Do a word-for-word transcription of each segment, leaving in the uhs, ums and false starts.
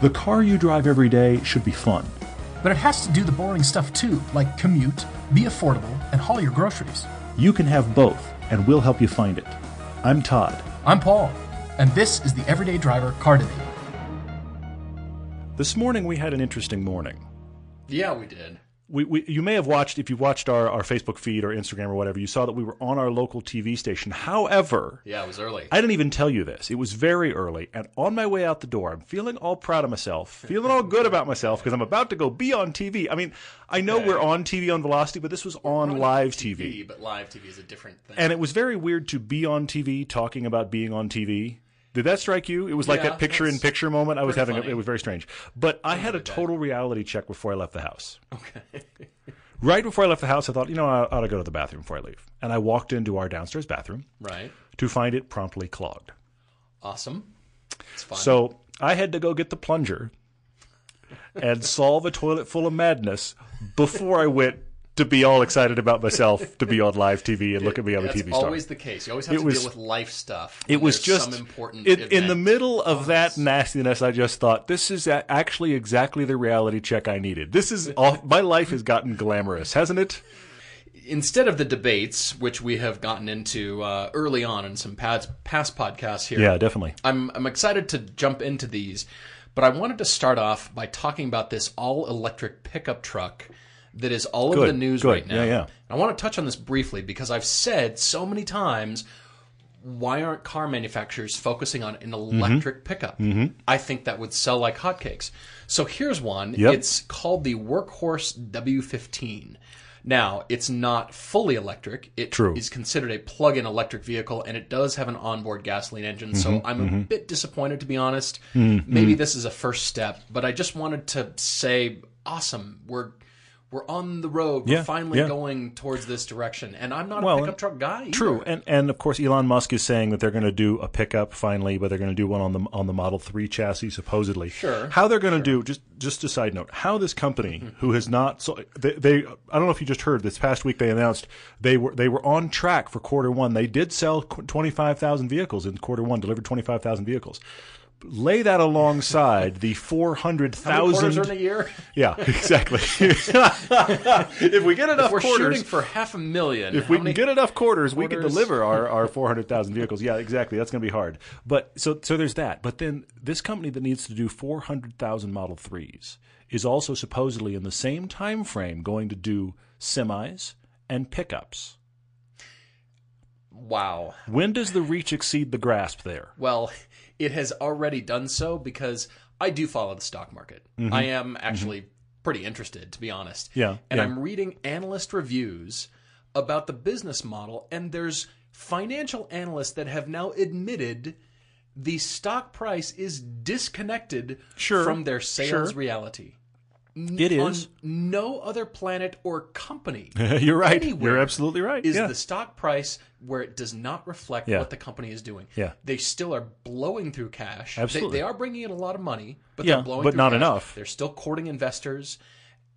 The car you drive every day should be fun. But it has to do the boring stuff too, like commute, be affordable, and haul your groceries. You can have both, and we'll help you find it. I'm Todd. I'm Paul. And this is the Everyday Driver Car Debate. This morning we had an interesting morning. Yeah, we did. We, we, you may have watched, if you watched our, our Facebook feed or Instagram or whatever, you saw that we were on our local T V station. However... Yeah, it was early. I didn't even tell you this. It was very early. And on my way out the door, I'm feeling all proud of myself, feeling all good about myself, because I'm about to go be on T V. I mean, I know yeah. we're on T V on Velocity, but this was on live T V. But live T V is a different thing. And it was very weird to be on T V talking about being on T V. Did that strike you? It was like yeah, that picture-in-picture moment I was having. A, it was very strange. But I had a total reality check before I left the house. Okay. Right before I left the house, I thought, you know, I ought to go to the bathroom before I leave. And I walked into our downstairs bathroom right. to find it promptly clogged. Awesome. It's fine. So I had to go get the plunger and solve a toilet full of madness before I went to be all excited about myself, to be on live T V and look at me on a T V star. That's always the case. You always have it to was, deal with life stuff. It was just, some important it, in the middle of oh, that nastiness, I just thought, this is actually exactly the reality check I needed. This is, all, my life has gotten glamorous, hasn't it? Instead of the debates, which we have gotten into uh, early on in some past, past podcasts here. Yeah, definitely. I'm I'm excited to jump into these, but I wanted to start off by talking about this all-electric pickup truck that is all over the news good. right now. Yeah, yeah. And I want to touch on this briefly because I've said so many times, why aren't car manufacturers focusing on an electric mm-hmm. pickup? Mm-hmm. I think that would sell like hotcakes. So here's one. Yep. It's called the Workhorse W fifteen. Now, it's not fully electric. It True. is considered a plug-in electric vehicle, and it does have an onboard gasoline engine. Mm-hmm, so I'm mm-hmm. a bit disappointed, to be honest. Mm-hmm. Maybe this is a first step, but I just wanted to say, awesome, we're... We're on the road. We're yeah, finally yeah. going towards this direction. And I'm not well, a pickup truck guy either. True. And, and, of course, Elon Musk is saying that they're going to do a pickup finally, but they're going to do one on the on the Model three chassis, supposedly. Sure. How they're going to sure. do, just just a side note, how this company, mm-hmm. who has not so they, they – I don't know if you just heard. This past week they announced they were they were on track for quarter one. They did sell twenty-five thousand vehicles in quarter one, delivered twenty-five thousand vehicles. Lay that alongside the four hundred thousand. How many quarters are in a year? Yeah, exactly. If we get enough if we're quarters. We're shooting for half a million. If we can get enough quarters, quarters? we can deliver our, our four hundred thousand vehicles. Yeah, exactly. That's going to be hard. But so, so there's that. But then this company that needs to do four hundred thousand Model threes is also supposedly in the same time frame going to do semis and pickups. Wow. When does the reach exceed the grasp there? Well, it has already done so because I do follow the stock market. Mm-hmm. I am actually mm-hmm. pretty interested, to be honest. Yeah. And yeah. I'm reading analyst reviews about the business model, and there's financial analysts that have now admitted the stock price is disconnected sure. from their sales sure. reality. It is. On no other planet or company. You're right. Anywhere You're absolutely right. Is yeah. the stock price where it does not reflect yeah. what the company is doing. Yeah. They still are blowing through cash. Absolutely. They, they are bringing in a lot of money, but yeah, they're blowing but through not cash. enough. They're still courting investors.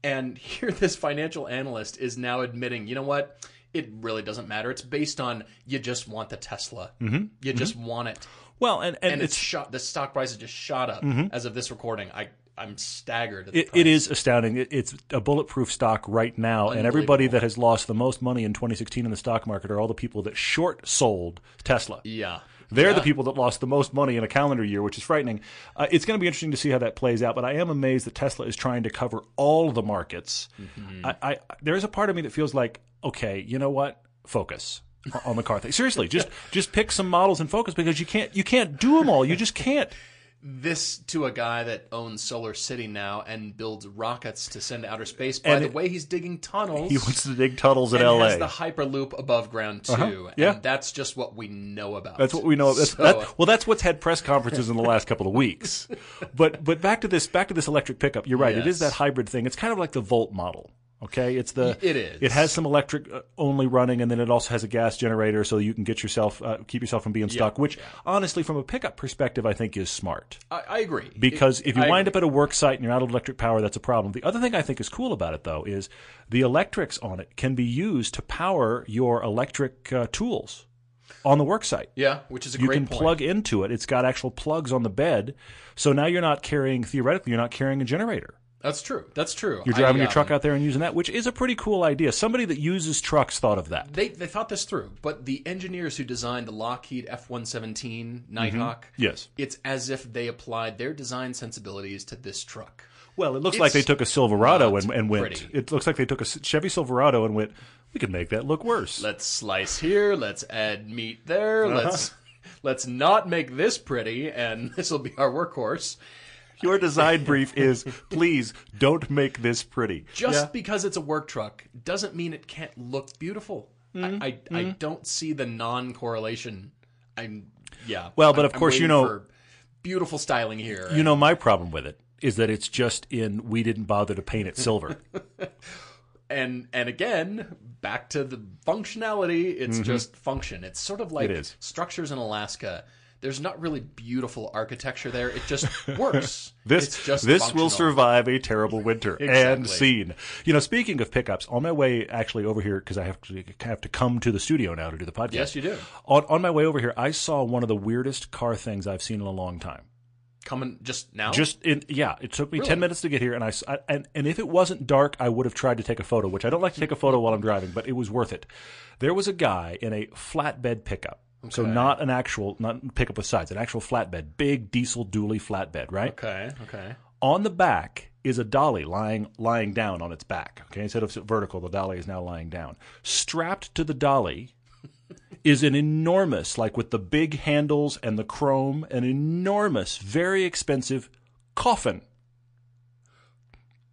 And here this financial analyst is now admitting, you know what? It really doesn't matter. It's based on you just want the Tesla. Mm-hmm. You mm-hmm. just want it. Well, and, and, and it's, it's shot. The stock price has just shot up mm-hmm. as of this recording. I I'm staggered. At the it, it is astounding. It, it's a bulletproof stock right now, and everybody that has lost the most money in twenty sixteen in the stock market are all the people that short sold Tesla. Yeah. They're yeah. the people that lost the most money in a calendar year, which is frightening. Uh, it's going to be interesting to see how that plays out, but I am amazed that Tesla is trying to cover all the markets. Mm-hmm. I, I, there is a part of me that feels like, okay, you know what? Focus on the car thing. Seriously, just just pick some models and focus because you can't you can't do them all. You just can't. This to a guy that owns Solar City now and builds rockets to send to outer space. By and the it, way, he's digging tunnels. He wants to dig tunnels in and L A. And has the Hyperloop above ground, too. Uh-huh. Yeah. And that's just what we know about. That's what we know. That's, so, that, well, that's what's had press conferences in the last couple of weeks. But but back to this back to this electric pickup. You're right. Yes. It is that hybrid thing. It's kind of like the Volt model. Okay, it's the it is. It has some electric only running, and then it also has a gas generator, so you can get yourself uh, keep yourself from being yeah, stuck. Which, yeah. honestly, from a pickup perspective, I think is smart. I, I agree because it, if you I wind agree. up at a work site and you're out of electric power, that's a problem. The other thing I think is cool about it, though, is the electrics on it can be used to power your electric uh, tools. on the work site. Yeah, which is a you great point. You can plug into it. It's got actual plugs on the bed. So now you're not carrying, theoretically, you're not carrying a generator. That's true. That's true. You're driving I, um, your truck out there and using that, which is a pretty cool idea. Somebody that uses trucks thought of that. They they thought this through, but the engineers who designed the Lockheed F one seventeen Nighthawk, mm-hmm. yes. it's as if they applied their design sensibilities to this truck. Well, it looks it's like they took a Silverado and, and went. Pretty. It looks like they took a Chevy Silverado and went, we could make that look worse. Let's slice here. Let's add meat there. Uh-huh. Let's let's not make this pretty, and this will be our workhorse. Your design brief is, please don't make this pretty. Just yeah. because it's a work truck doesn't mean it can't look beautiful. Mm-hmm. I I, mm-hmm. I don't see the non-correlation. I'm yeah. Well, but of I'm course you know for beautiful styling here. You know my problem with it is that it's just in we didn't bother to paint it silver. And and again, back to the functionality, it's mm-hmm. just function. It's sort of like structures in Alaska. There's not really beautiful architecture there. It just works. this it's just this will survive a terrible winter. Exactly. And scene. You know, speaking of pickups, on my way actually over here, because I have to, have to come to the studio now to do the podcast. Yes, you do. On, on my way over here, I saw one of the weirdest car things I've seen in a long time. Coming just now? Just in, yeah. It took me really? ten minutes to get here, and I, I and, and if it wasn't dark, I would have tried to take a photo, which I don't like to take a photo while I'm driving, but it was worth it. There was a guy in a flatbed pickup. Okay. So not an actual, not pickup with sides, an actual flatbed, big diesel dually flatbed, right? Okay, okay. On the back is a dolly lying lying down on its back. Okay, instead of vertical, the dolly is now lying down. Strapped to the dolly is an enormous, like with the big handles and the chrome, an enormous, very expensive coffin.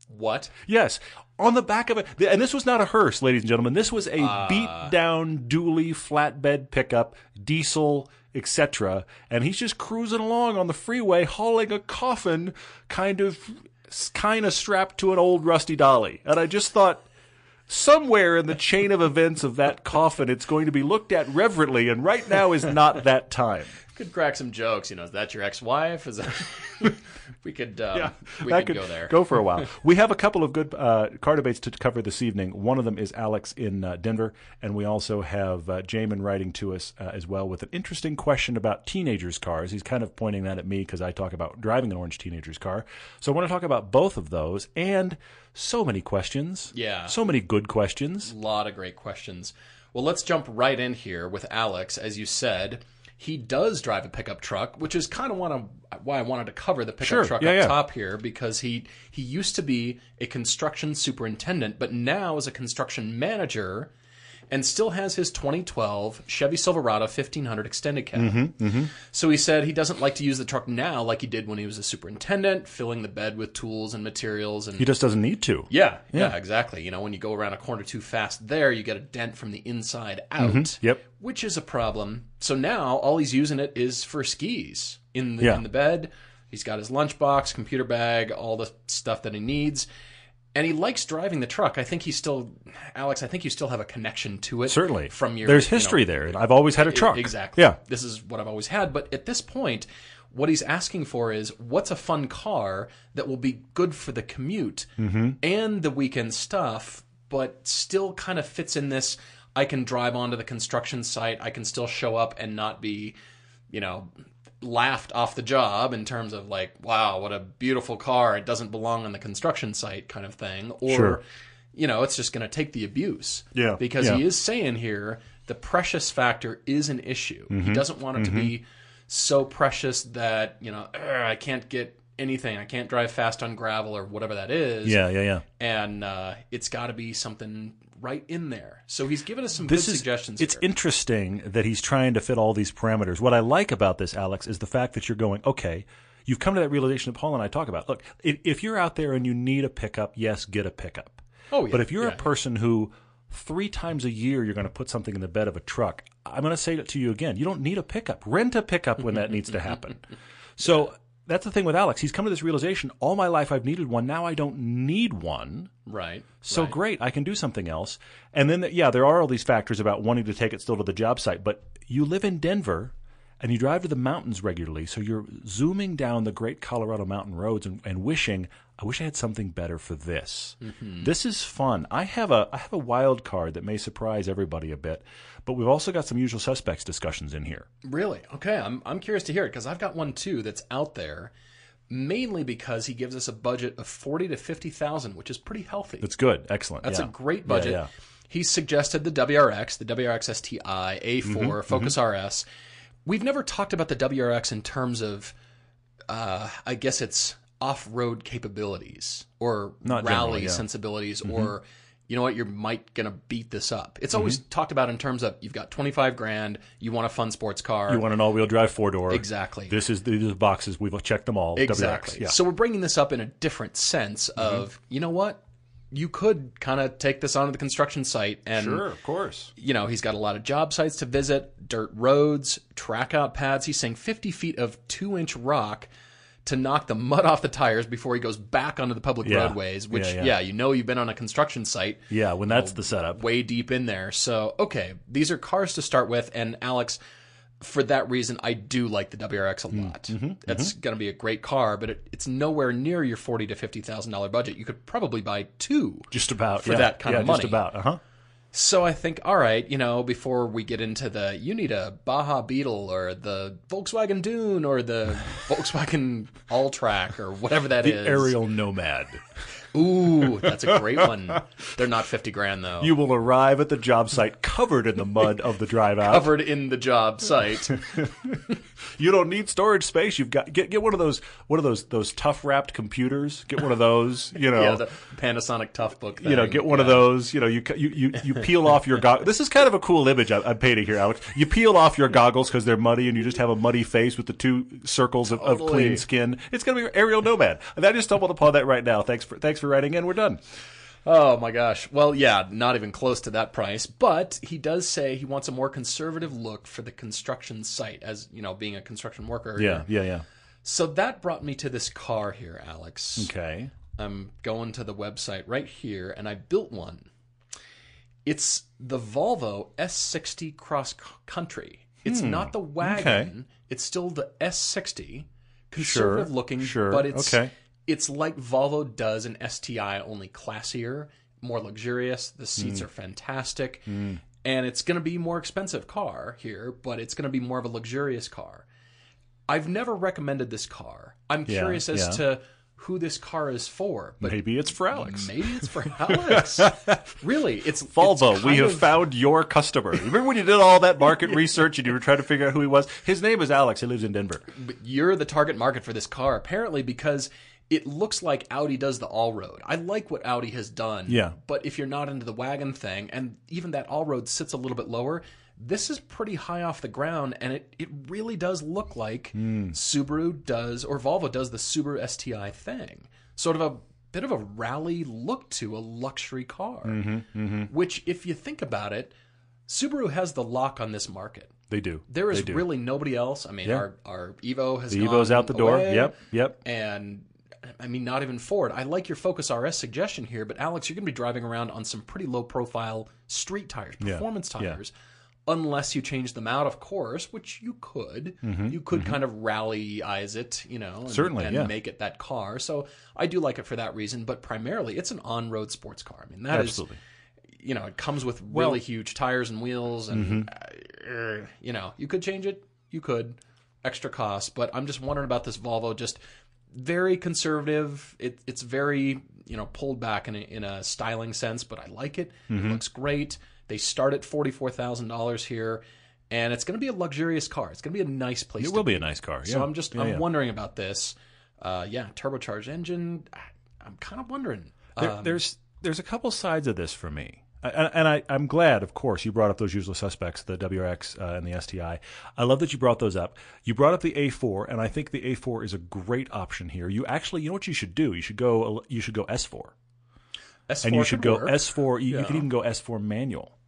What? Yes. On the back of it, and this was not a hearse, ladies and gentlemen. This was a uh, beat-down, dually, flatbed pickup, diesel, et cetera. And he's just cruising along on the freeway, hauling a coffin, kind of, kind of strapped to an old rusty dolly. And I just thought, somewhere in the chain of events of that coffin, it's going to be looked at reverently. And right now is not that time. Could crack some jokes, you know. Is that your ex-wife? Is that we could um, yeah, we could, could go there, go for a while. We have a couple of good uh, car debates to cover this evening. One of them is Alex in uh, Denver, and we also have uh, Jamin writing to us uh, as well with an interesting question about teenagers' cars. He's kind of pointing that at me because I talk about driving an orange teenager's car. So I want to talk about both of those and so many questions. Yeah, so many good questions. A lot of great questions. Well, let's jump right in here with Alex, as you said. He does drive a pickup truck, which is kind of why I wanted to cover the pickup sure. truck yeah, up yeah. top here, because he he used to be a construction superintendent, but now is a construction manager and still has his twenty twelve Chevy Silverado fifteen hundred extended cab. Mm-hmm, mm-hmm. So he said he doesn't like to use the truck now like he did when he was a superintendent, filling the bed with tools and materials. And he just doesn't need to. Yeah, yeah, yeah, exactly. You know, when you go around a corner too fast there, you get a dent from the inside out, mm-hmm, yep. which is a problem. So now all he's using it is for skis in the, yeah. in the bed. He's got his lunchbox, computer bag, all the stuff that he needs. And he likes driving the truck. I think he still, Alex, I think you still have a connection to it. Certainly. From your, There's history you know, there. And I've always had a truck. Exactly. Yeah. This is what I've always had. But at this point, what he's asking for is, what's a fun car that will be good for the commute mm-hmm. and the weekend stuff, but still kind of fits in this, I can drive onto the construction site, I can still show up and not be, you know, laughed off the job in terms of like, wow, what a beautiful car. It doesn't belong on the construction site kind of thing. Or, sure. you know, it's just going to take the abuse. Yeah. Because yeah. he is saying here the precious factor is an issue. Mm-hmm. He doesn't want it mm-hmm. to be so precious that, you know, I can't get anything. I can't drive fast on gravel or whatever that is. Yeah, yeah, yeah. And uh, it's got to be something right in there. So he's given us some this good is, suggestions It's here. Interesting that he's trying to fit all these parameters. What I like about this, Alex, is the fact that you're going, okay, you've come to that realization that Paul and I talk about. Look, if, if you're out there and you need a pickup, yes, get a pickup. Oh, yeah. But if you're yeah. a person who three times a year you're going to put something in the bed of a truck, I'm going to say it to you again. You don't need a pickup. Rent a pickup when that needs to happen. So yeah. that's the thing with Alex. He's come to this realization, all my life I've needed one. Now I don't need one. Right. So right. great, I can do something else. And then, yeah, there are all these factors about wanting to take it still to the job site. But you live in Denver and you drive to the mountains regularly, so you're zooming down the great Colorado mountain roads and, and wishing, I wish I had something better for this. Mm-hmm. This is fun. I have a I have a wild card that may surprise everybody a bit, but we've also got some usual suspects discussions in here. Really? Okay, I'm I'm curious to hear it, because I've got one too that's out there, mainly because he gives us a budget of forty to fifty thousand, which is pretty healthy. That's good. Excellent. That's yeah. a great budget. Yeah, yeah. He suggested the W R X, the W R X S T I, A four, mm-hmm, Focus mm-hmm. R S. We've never talked about the W R X in terms of, uh, I guess it's off-road capabilities or Not rally yeah. sensibilities, mm-hmm. or you know what, you might gonna beat this up. It's mm-hmm. always talked about in terms of you've got twenty-five grand, you want a fun sports car, you want an all-wheel drive four-door. Exactly. This is these are the boxes, we've checked them all. Exactly. W R X, yeah. So we're bringing this up in a different sense of mm-hmm. you know what. You could kind of take this onto the construction site. And, sure, of course. You know, he's got a lot of job sites to visit, dirt roads, track out pads. He's saying fifty feet of two-inch rock to knock the mud off the tires before he goes back onto the public yeah. roadways, which, yeah, yeah. yeah, you know you've been on a construction site. Yeah, when that's you know, the setup. Way deep in there. So, okay, these are cars to start with. And, Alex, for that reason, I do like the W R X a lot. Mm-hmm, it's mm-hmm. going to be a great car, but it, it's nowhere near your forty to fifty thousand dollar budget. You could probably buy two, just about for yeah. that kind yeah, of money. Just about, uh huh. So I think, all right, you know, before we get into the, you need a Baja Beetle or the Volkswagen Dune or the Volkswagen All-Track or whatever that the is, the Ariel Nomad. Ooh, that's a great one. They're not fifty grand, though. You will arrive at the job site covered in the mud of the drive out. Covered in the job site. You don't need storage space. You've got get get one of those one of those those tough wrapped computers. Get one of those, you know. Yeah, the Panasonic tough book thing. You know, get one yeah. of those, you know, you you you, you peel off your goggles. This is kind of a cool image I, I'm painting here, Alex. You peel off your goggles because they're muddy and you just have a muddy face with the two circles totally. of, of clean skin. It's going to be Aerial Nomad. And I just stumbled upon that right now. Thanks for thanks for writing in. We're done. Oh, my gosh. Well, yeah, not even close to that price. But he does say he wants a more conservative look for the construction site as, you know, being a construction worker. Yeah, yeah, yeah. So that brought me to this car here, Alex. Okay. I'm going to the website right here, and I built one. It's the Volvo S sixty Cross Country. It's hmm. not the wagon. Okay. It's still the S sixty, conservative sure, looking, sure. but it's... Okay. It's like Volvo does an S T I, only classier, more luxurious. The seats mm. are fantastic. Mm. And it's going to be more expensive car here, but it's going to be more of a luxurious car. I've never recommended this car. I'm yeah, curious as yeah. to who this car is for. But maybe it's for Alex. Maybe it's for Alex. Really. It's Volvo, it's we have of... found your customer. Remember when you did all that market research and you were trying to figure out who he was? His name is Alex. He lives in Denver. But you're the target market for this car, apparently, because... it looks like Audi does the all-road. I like what Audi has done. Yeah. But if you're not into the wagon thing, and even that all-road sits a little bit lower, this is pretty high off the ground, and it, it really does look like mm. Subaru does, or Volvo does the Subaru S T I thing. Sort of a bit of a rally look to a luxury car. Mm-hmm, mm-hmm. Which, if you think about it, Subaru has the lock on this market. They do. There is they do. really nobody else. I mean, yeah. our, our Evo has the gone Evo's out the door. Away, yep, yep. And... I mean, not even Ford. I like your Focus R S suggestion here, but Alex, you're going to be driving around on some pretty low-profile street tires, performance yeah, tires, yeah. unless you change them out, of course, which you could. Mm-hmm, you could mm-hmm. kind of rally-ize it, you know, and, Certainly, and yeah. make it that car. So I do like it for that reason, but primarily it's an on-road sports car. I mean, that Absolutely. is... You know, it comes with really well, huge tires and wheels, and, mm-hmm. uh, you know, you could change it. You could. Extra cost. But I'm just wondering about this Volvo just... very conservative. It, it's very, you know, pulled back in a, in a styling sense, but I like it. Mm-hmm. It looks great. They start at forty-four thousand dollars here, and it's going to be a luxurious car. It's going to be a nice place. It to will be. be a nice car. Yeah. So I'm just yeah, I'm yeah. wondering about this. Uh, yeah, turbocharged engine. I'm kind of wondering. There, um, there's there's a couple sides of this for me. And, and I, I'm glad, of course, you brought up those usual suspects, the W R X uh, and the S T I. I love that you brought those up. You brought up the A four, and I think the A four is a great option here. You actually, you know what you should do? You should go, you should go S four. S four and you should go work. S four. You, yeah. you could even go S four manual.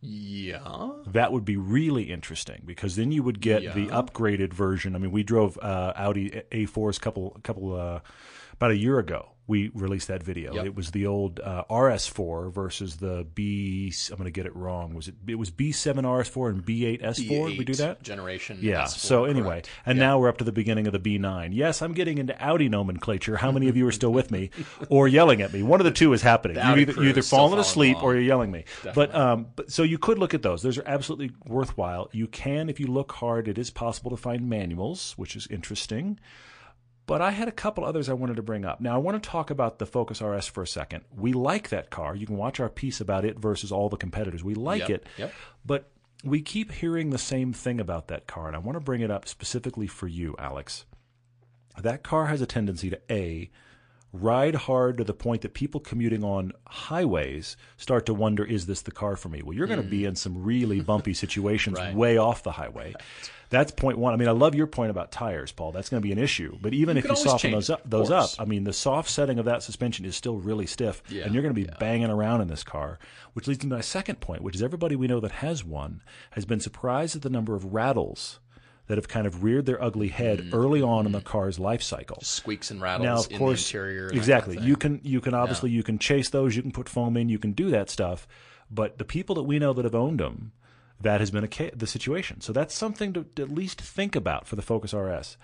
Yeah. That would be really interesting because then you would get yeah. the upgraded version. I mean, we drove uh, Audi A fours a couple, a couple, uh, about a year ago. we released that video. Yep. It was the old uh, R S four versus the B. I'm going to get it wrong. Was it? It was B seven R S four and B eight S four. B eight did we do that generation. Yeah. S four, so anyway, correct. and yeah. now we're up to the beginning of the B nine. Yes, I'm getting into Audi nomenclature. How many of you are still with me or yelling at me? One of the two is happening. You either, either falling asleep along. or you're yelling me. Definitely. But um, but so you could look at those. Those are absolutely worthwhile. You can, if you look hard, it is possible to find manuals, which is interesting. But I had a couple others I wanted to bring up. Now, I want to talk about the Focus R S for a second. We like that car. You can watch our piece about it versus all the competitors. We like yep, it. Yep. But we keep hearing the same thing about that car, and I want to bring it up specifically for you, Alex. That car has a tendency to, A, ride hard to the point that people commuting on highways start to wonder, is this the car for me? Well, you're mm. going to be in some really bumpy situations right. way off the highway. Right. That's point one. I mean, I love your point about tires, Paul. That's going to be an issue. But even you if you soften those up, those up, I mean, the soft setting of that suspension is still really stiff, yeah, and you're going to be yeah. banging around in this car, which leads to my second point, which is everybody we know that has one has been surprised at the number of rattles that have kind of reared their ugly head mm-hmm. early on in the car's life cycle. Just squeaks and rattles now, of in course, the interior. Exactly. Kind of you can you can obviously yeah. you can chase those. You can put foam in. You can do that stuff. But the people that we know that have owned them, that has been a, the situation. So that's something to, to at least think about for the Focus R S.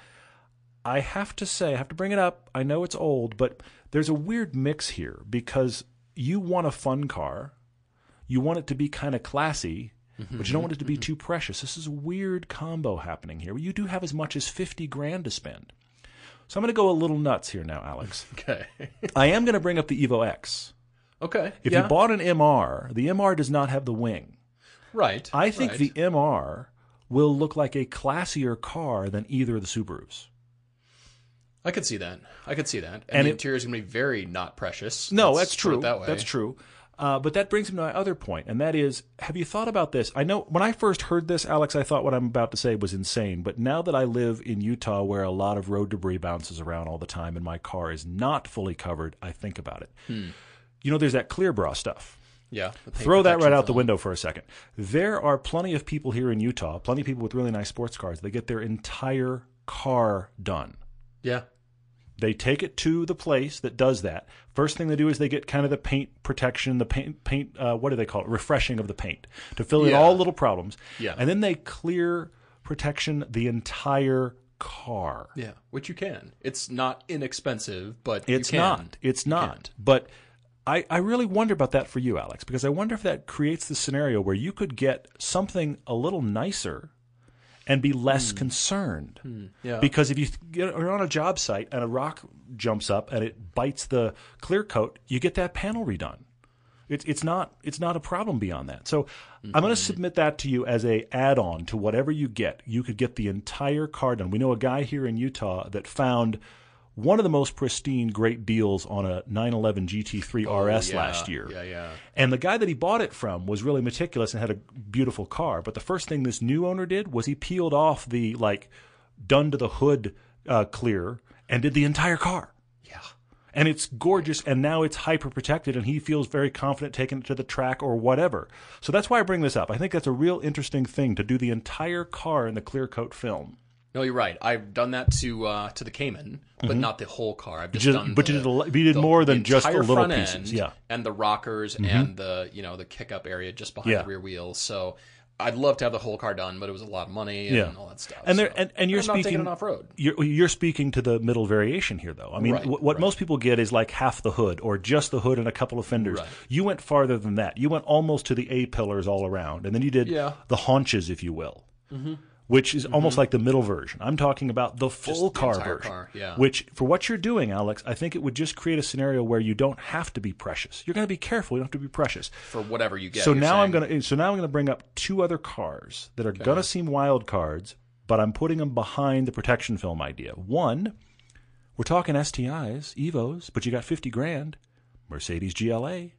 I have to say, I have to bring it up. I know it's old, but there's a weird mix here because you want a fun car. You want it to be kind of classy, mm-hmm. but you don't want it to be mm-hmm. too precious. This is a weird combo happening here. You do have as much as fifty grand to spend. So I'm going to go a little nuts here now, Alex. Okay. I am going to bring up the Evo X. Okay. If yeah. you bought an M R, the M R does not have the wing. Right. I think right. the M R will look like a classier car than either of the Subarus. I could see that. I could see that. And, and the interior is going to be very not precious. No, Let's that's true. That way. That's true. Uh, but that brings me to my other point, and that is, have you thought about this? I know when I first heard this, Alex, I thought what I'm about to say was insane. But now that I live in Utah where a lot of road debris bounces around all the time and my car is not fully covered, I think about it. Hmm. You know, there's that clear bra stuff. Yeah. Throw that right out the window for a second. There are plenty of people here in Utah, plenty of people with really nice sports cars. They get their entire car done. Yeah. They take it to the place that does that. First thing they do is they get kind of the paint protection, the paint, paint uh, what do they call it? Refreshing of the paint to fill in yeah. all little problems. Yeah. And then they clear protection the entire car. Yeah. Which you can. It's not inexpensive, but it's you can. not. It's you not. Can. But I, I really wonder about that for you, Alex, because I wonder if that creates the scenario where you could get something a little nicer and be less mm. concerned. Mm. Yeah. Because if you th- you're on a job site and a rock jumps up and it bites the clear coat, you get that panel redone. It, it's not it's not a problem beyond that. So mm-hmm. I'm going to submit that to you as a add-on to whatever you get. You could get the entire car done. We know a guy here in Utah that found one of the most pristine great deals on a nine eleven G T three oh, R S yeah, last year. Yeah, yeah. And the guy that he bought it from was really meticulous and had a beautiful car. But the first thing this new owner did was he peeled off the, like, done-to-the-hood uh, clear and did the entire car. Yeah. And it's gorgeous, and now it's hyper-protected, and he feels very confident taking it to the track or whatever. So that's why I bring this up. I think that's a real interesting thing to do the entire car in the clear coat film. No, you're right. I've done that to uh, to the Cayman, but mm-hmm. not the whole car. I've just, just done. But the, you did, a, you did the, more than just the little front pieces, end yeah. and the rockers mm-hmm. and the you know the kick up area just behind yeah. the rear wheels. So I'd love to have the whole car done, but it was a lot of money and yeah. all that stuff. And so. there, and, and you're I'm speaking not taking it off road. You're, you're speaking to the middle variation here, though. I mean, right, what, what right. most people get is like half the hood or just the hood and a couple of fenders. Right. You went farther than that. You went almost to the A pillars all around, and then you did yeah. the haunches, if you will. Mm-hmm. Which is almost mm-hmm. like the middle version. I'm talking about the full just car the version. Car. Yeah. Which, for what you're doing, Alex, I think it would just create a scenario where you don't have to be precious. You're going to be careful. You don't have to be precious for whatever you get. So now saying. I'm going to. So now I'm going to bring up two other cars that are okay. going to seem wild cards, but I'm putting them behind the protection film idea. One, we're talking S T Is, Evos, but you got fifty grand, Mercedes G L A.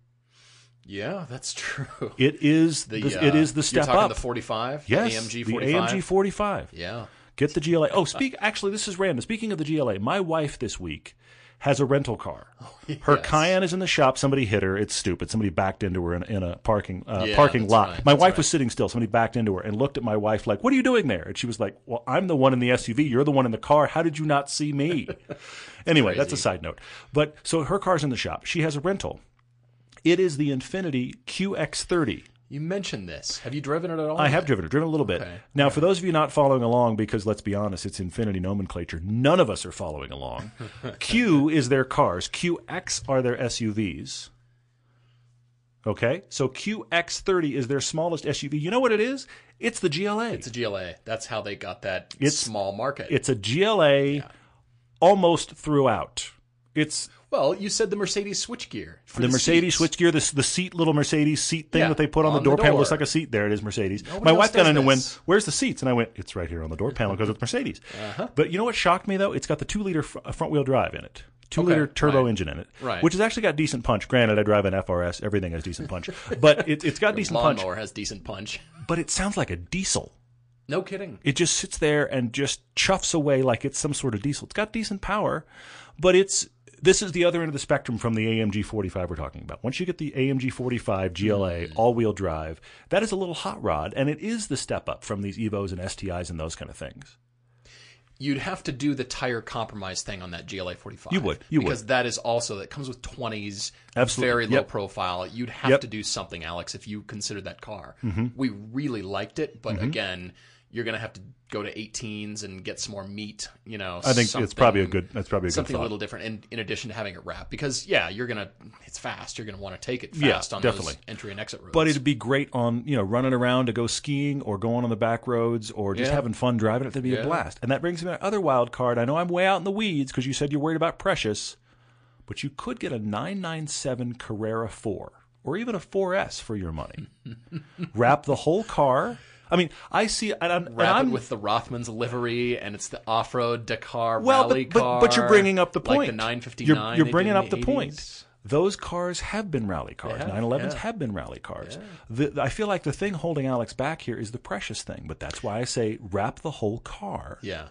Yeah, that's true. It is the, the uh, it is the step you're up. The forty-five, yes, the A M G forty-five. The A M G forty-five. Yeah, get the G L A. Oh, speak. Actually, this is random. Speaking of the G L A, my wife this week has a rental car. Oh, yes. Her Cayenne is in the shop. Somebody hit her. It's stupid. Somebody backed into her in, in a parking uh, yeah, parking lot. Right. My that's wife right. was sitting still. Somebody backed into her and looked at my wife like, "What are you doing there?" And she was like, "Well, I'm the one in the S U V. You're the one in the car. How did you not see me?" Anyway, crazy. That's a side note. But so her car's in the shop. She has a rental. It is the Infiniti Q X thirty. You mentioned this. Have you driven it at all? I have driven it. Driven it a little bit. Okay. Now, for those of you not following along, because let's be honest, it's Infiniti nomenclature. None of us are following along. Q is their cars. Q X are their S U Vs. Okay? So Q X thirty is their smallest S U V. You know what it is? It's the G L A. It's a G L A. That's how they got that it's, small market. It's a G L A yeah. almost throughout. It's... Well, you said the Mercedes switchgear. The, the Mercedes seats. switchgear, the, the seat, little Mercedes seat thing yeah, that they put on, on the door the panel. Door. Looks like a seat. There it is, Mercedes. Nobody My wife got in and went, "Where's the seats?" And I went, "It's right here on the door panel because it's Mercedes." Uh-huh. But you know what shocked me, though? It's got the two-liter fr- front-wheel drive in it. Two-liter okay, turbo right. engine in it, right. which has actually got decent punch. Granted, I drive an F R S. Everything has decent punch. But it, it's got Your decent punch. Lawnmower has decent punch. But it sounds like a diesel. No kidding. It just sits there and just chuffs away like it's some sort of diesel. It's got decent power, but it's... This is the other end of the spectrum from the A M G forty-five we're talking about. Once you get the A M G forty-five G L A all-wheel drive, that is a little hot rod, and it is the step up from these Evos and S T Is and those kind of things. You'd have to do the tire compromise thing on that G L A forty-five. You would. You because would. Because that is also, that comes with twenties, Absolutely. very low yep. profile. You'd have yep. to do something, Alex, if you considered that car. Mm-hmm. We really liked it, but mm-hmm. again... You're going to have to go to eighteens and get some more meat, you know. I think it's probably a good that's probably a something good a little different in, in addition to having it wrapped. Because, yeah, you're going to – it's fast. You're going to want to take it fast yeah, on definitely. those entry and exit roads. But it would be great on, you know, running around to go skiing or going on the back roads or just yeah. having fun driving it. That would be yeah. a blast. And that brings me to my other wild card. I know I'm way out in the weeds because you said you're worried about Precious, but you could get a nine ninety-seven Carrera four or even a four S for your money. Wrap the whole car – I mean, I see, and I'm, and I'm with the Rothman's livery, and it's the off-road Dakar well, rally but, car. Well, but, but you're bringing up the point. Like the nine fifty-nine. You're, you're bringing up the, the point. Those cars have been rally cars. nine elevens yeah. have been rally cars. Yeah. The, I feel like the thing holding Alex back here is the Precious thing, but that's why I say wrap the whole car. Yeah,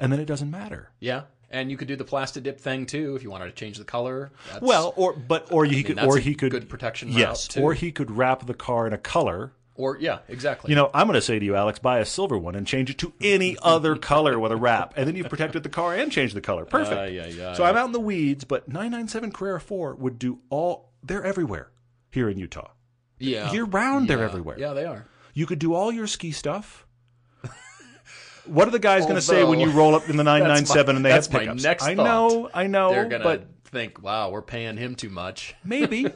and then it doesn't matter. Yeah. And you could do the plastic dip thing too if you wanted to change the color. That's, well, or but or I he mean, could that's or a he could good protection. Yes, route too. Or he could wrap the car in a color. Or, yeah, exactly. You know, I'm going to say to you, Alex, buy a silver one and change it to any other color with a wrap. And then you've protected the car and changed the color. Perfect. Uh, yeah, yeah, so yeah. I'm out in the weeds, but nine ninety-seven Carrera four would do all – they're everywhere here in Utah. Yeah. Year-round, yeah. they're everywhere. Yeah, they are. You could do all your ski stuff. What are the guys going to say when you roll up in the nine ninety-seven my, and they have pickups? That's my next I know, I know. They're going to think, wow, we're paying him too much. Maybe.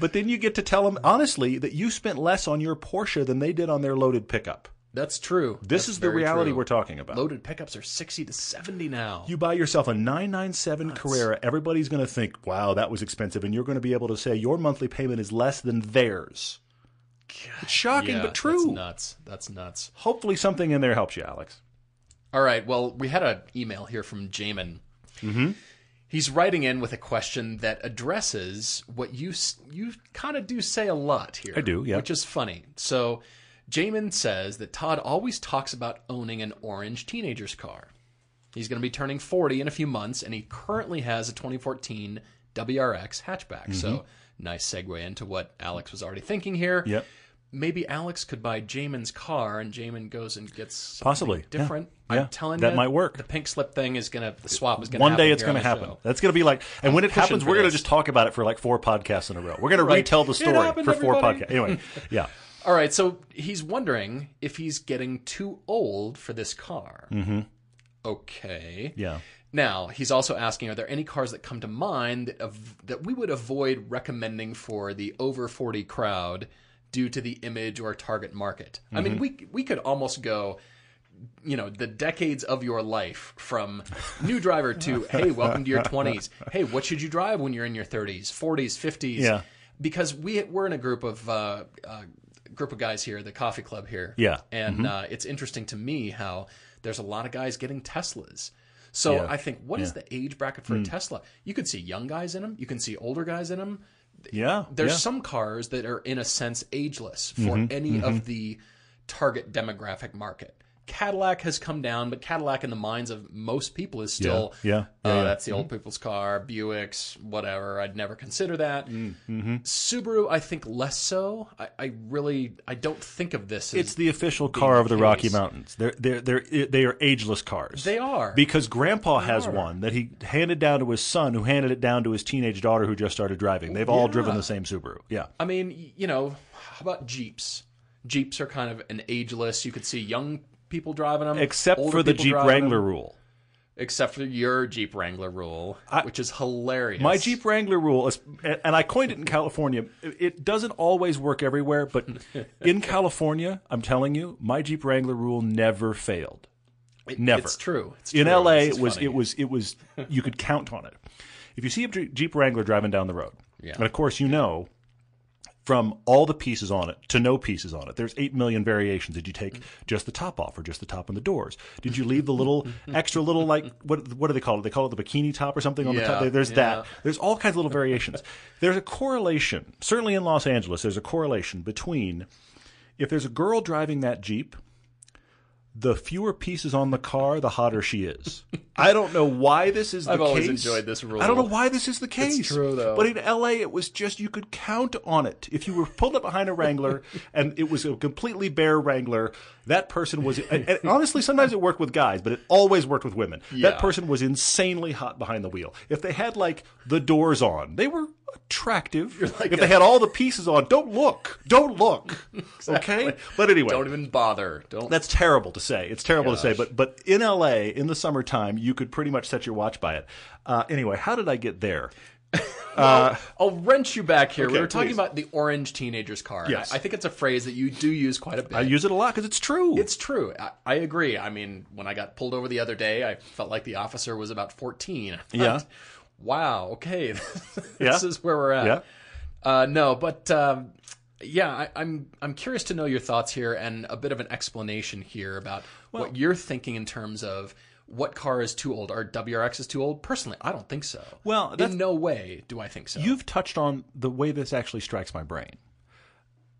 But then you get to tell them, honestly, that you spent less on your Porsche than they did on their loaded pickup. That's true. This That's is the reality true. we're talking about. Loaded pickups are sixty to seventy now. You buy yourself a nine ninety-seven That's... Carrera, everybody's going to think, wow, that was expensive, and you're going to be able to say your monthly payment is less than theirs. God, it's shocking, yeah, but true. That's nuts. That's nuts. Hopefully something in there helps you, Alex. All right. Well, we had an email here from Jamin. Mm-hmm. He's writing in with a question that addresses what you you kind of do say a lot here. I do, yeah. Which is funny. So Jamin says that Todd always talks about owning an orange teenager's car. He's going to be turning forty in a few months, and he currently has a twenty fourteen W R X hatchback. Mm-hmm. So nice segue into what Alex was already thinking here. Yep. Maybe Alex could buy Jamin's car, and Jamin goes and gets something Possibly. different. Yeah. I'm yeah. telling that you, that might work. The pink slip thing is gonna, the swap is gonna. One happen day it's gonna happen. Show. That's gonna be like, and I'm when it happens, we're this. gonna just talk about it for like four podcasts in a row. We're gonna right. retell the story happened, for four everybody. podcasts. Anyway, yeah. All right, so he's wondering if he's getting too old for this car. Mm-hmm. Okay. Yeah. Now, he's also asking, are there any cars that come to mind that, av- that we would avoid recommending for the over forty crowd? Due to the image or target market. Mm-hmm. I mean, we we could almost go, you know, the decades of your life from new driver to, hey, welcome to your twenties. Hey, what should you drive when you're in your thirties, forties, fifties? Yeah. Because we, we're in a group of uh, uh, group of guys here, the coffee club here. Yeah. And mm-hmm. uh, it's interesting to me how there's a lot of guys getting Teslas. So yeah. I think, what yeah. is the age bracket for mm. a Tesla? You could see young guys in them. You can see older guys in them. Yeah, there's yeah. some cars that are in a sense ageless for mm-hmm, any mm-hmm. of the target demographic market. Cadillac has come down, but Cadillac in the minds of most people is still, yeah, yeah, uh, yeah. that's the mm-hmm. old people's car, Buicks, whatever. I'd never consider that. Mm-hmm. Subaru, I think less so. I, I really, I don't think of this as it's the official car of the case. Rocky Mountains. They're, they're, they're, they are ageless cars. They are. Because Grandpa they has are. one that he handed down to his son, who handed it down to his teenage daughter who just started driving. They've all yeah. driven the same Subaru. Yeah. I mean, you know, how about Jeeps? Jeeps are kind of an ageless. You could see young people driving them, except for the Jeep Wrangler them, rule. Except for your Jeep Wrangler rule, I, which is hilarious. My Jeep Wrangler rule is, and I coined it in California. It doesn't always work everywhere, but in California, I'm telling you, my Jeep Wrangler rule never failed. It, never. It's true. It's true. In L A, it was funny. it was it was you could count on it. If you see a Jeep Wrangler driving down the road, yeah. and of course you know. From all the pieces on it to no pieces on it. There's eight million variations. Did you take just the top off or just the top and the doors? Did you leave the little extra little, like, what what do they call it? They call it the bikini top or something on yeah, the top. There's yeah. that. There's all kinds of little variations. There's a correlation, certainly in Los Angeles, there's a correlation between if there's a girl driving that Jeep, the fewer pieces on the car, the hotter she is. I don't know why this is the I've case. I've always enjoyed this rule. I don't know why this is the case. It's true, though. But in L A, it was just you could count on it. If you were pulled up behind a Wrangler and it was a completely bare Wrangler, that person was – and honestly, sometimes it worked with guys, but it always worked with women. Yeah. That person was insanely hot behind the wheel. If they had, like, the doors on, they were – attractive. You're like if a, they had all the pieces on, don't look. Don't look. Exactly. Okay? But anyway. Don't even bother. Don't. That's terrible to say. It's terrible Gosh. to say. But but in L A, in the summertime, you could pretty much set your watch by it. Uh, anyway, how did I get there? Uh, I'll wrench you back here. Okay, we were talking please. about the orange teenager's car. Yes. I, I think it's a phrase that you do use quite a bit. I use it a lot because it's true. It's true. I, I agree. I mean, when I got pulled over the other day, I felt like the officer was about fourteen. Yeah. Wow. Okay, this yeah. is where we're at. Yeah. Uh, no, but um, yeah, I, I'm I'm curious to know your thoughts here and a bit of an explanation here about well, what you're thinking in terms of what car is too old. Are W R Xs too old? Personally, I don't think so. Well, in no way do I think so. You've touched on the way this actually strikes my brain.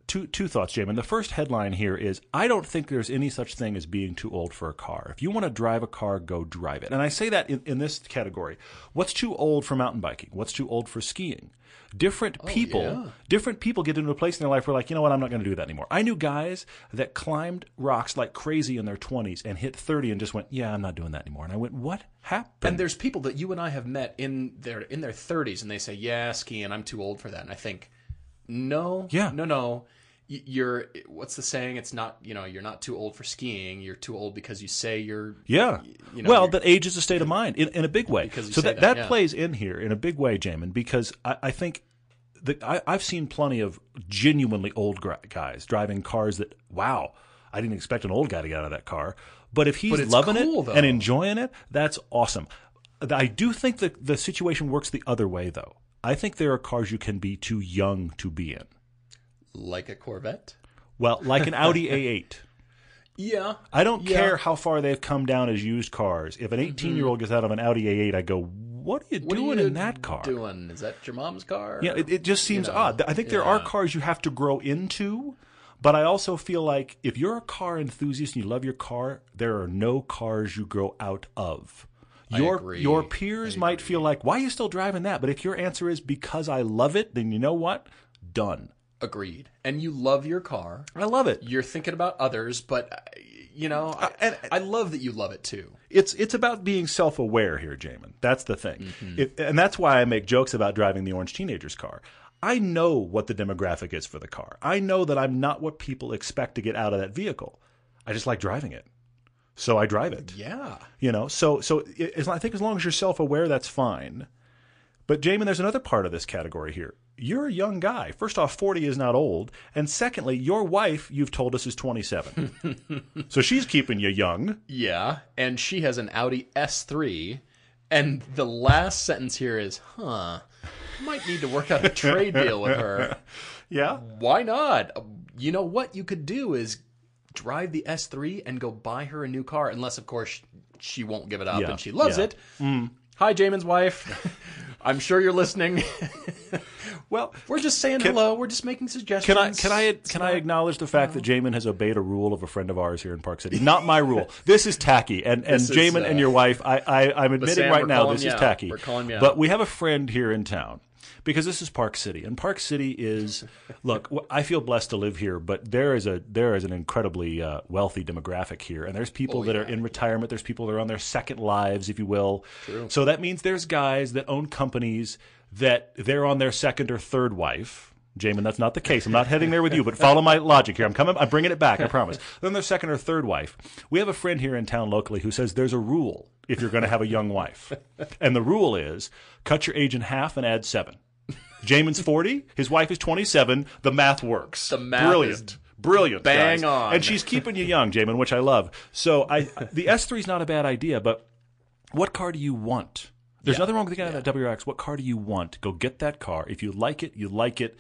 Two two thoughts, Jamin. The first headline here is, I don't think there's any such thing as being too old for a car. If you want to drive a car, go drive it. And I say that in, in this category. What's too old for mountain biking? What's too old for skiing? Different oh, people yeah. different people get into a place in their life where, like, you know what, I'm not going to do that anymore. I knew guys that climbed rocks like crazy in their twenties and hit thirty and just went, yeah, I'm not doing that anymore. And I went, what happened? And there's people that you and I have met in their, in their thirties, and they say, yeah, skiing, I'm too old for that. And I think... No, yeah. no, no. You're, what's the saying? It's not, you know, you're not too old for skiing. You're too old because you say you're. Yeah. You know, well, that age is a state of mind in, in a big way. So that, that, that yeah. plays in here in a big way, Jamin, because I, I think that I, I've seen plenty of genuinely old guys driving cars that, wow, I didn't expect an old guy to get out of that car. But if he's but loving cool, it though. and enjoying it, that's awesome. I do think that the situation works the other way, though. I think there are cars you can be too young to be in. Like a Corvette? Well, like an Audi A eight. Yeah. I don't yeah. care how far they've come down as used cars. If an eighteen-year-old gets out of an Audi A eight, I go, what are you what doing are you in that car? doing? Is that your mom's car? Yeah, it, it just seems you know, odd. I think there yeah. are cars you have to grow into, but I also feel like if you're a car enthusiast and you love your car, there are no cars you grow out of. Your your peers might feel like, why are you still driving that? But if your answer is because I love it, then you know what? Done. Agreed. And you love your car. I love it. You're thinking about others, but you know, I, I, I love that you love it too. It's it's about being self-aware here, Jamin. That's the thing. Mm-hmm. It, and that's why I make jokes about driving the orange teenager's car. I know what the demographic is for the car. I know that I'm not what people expect to get out of that vehicle. I just like driving it. So I drive it. Yeah. You know, so so as, I think as long as you're self-aware, that's fine. But, Jamin, there's another part of this category here. You're a young guy. First off, forty is not old. And secondly, your wife, you've told us, is twenty-seven. So she's keeping you young. Yeah. And she has an Audi S three. And the last sentence here is, huh, might need to work out a trade deal with her. Yeah. Why not? You know what you could do is drive the S three and go buy her a new car, unless, of course, she won't give it up yeah, and she loves yeah. it. Mm. Hi, Jamin's wife. I'm sure you're listening. Well, we're just saying can, hello. We're just making suggestions. Can I can I can I acknowledge the fact no. that Jamin has obeyed a rule of a friend of ours here in Park City? Not my rule. This is tacky. And and this Jamin is, uh, and your wife, I, I I'm admitting Sam, right now this is out. tacky. We're calling you out. But we have a friend here in town. Because this is Park City, and Park City is, look, I feel blessed to live here, but there is a there is an incredibly uh, wealthy demographic here, and there's people oh, that yeah. are in retirement, there's people that are on their second lives, if you will. True. So that means there's guys that own companies that they're on their second or third wife. Jamin, that's not the case. I'm not heading there with you, but follow my logic here. I'm coming. I'm bringing it back, I promise. Then their second or third wife. We have a friend here in town locally who says there's a rule if you're going to have a young wife. And the rule is cut your age in half and add seven. Jamin's forty. His wife is twenty-seven. The math works. The math Brilliant. Is Brilliant. Bang guys. on. And she's keeping you young, Jamin, which I love. So I, the S three is not a bad idea, but what car do you want? There's yeah. nothing wrong with getting out of that W R X. What car do you want? Go get that car. If you like it, you like it.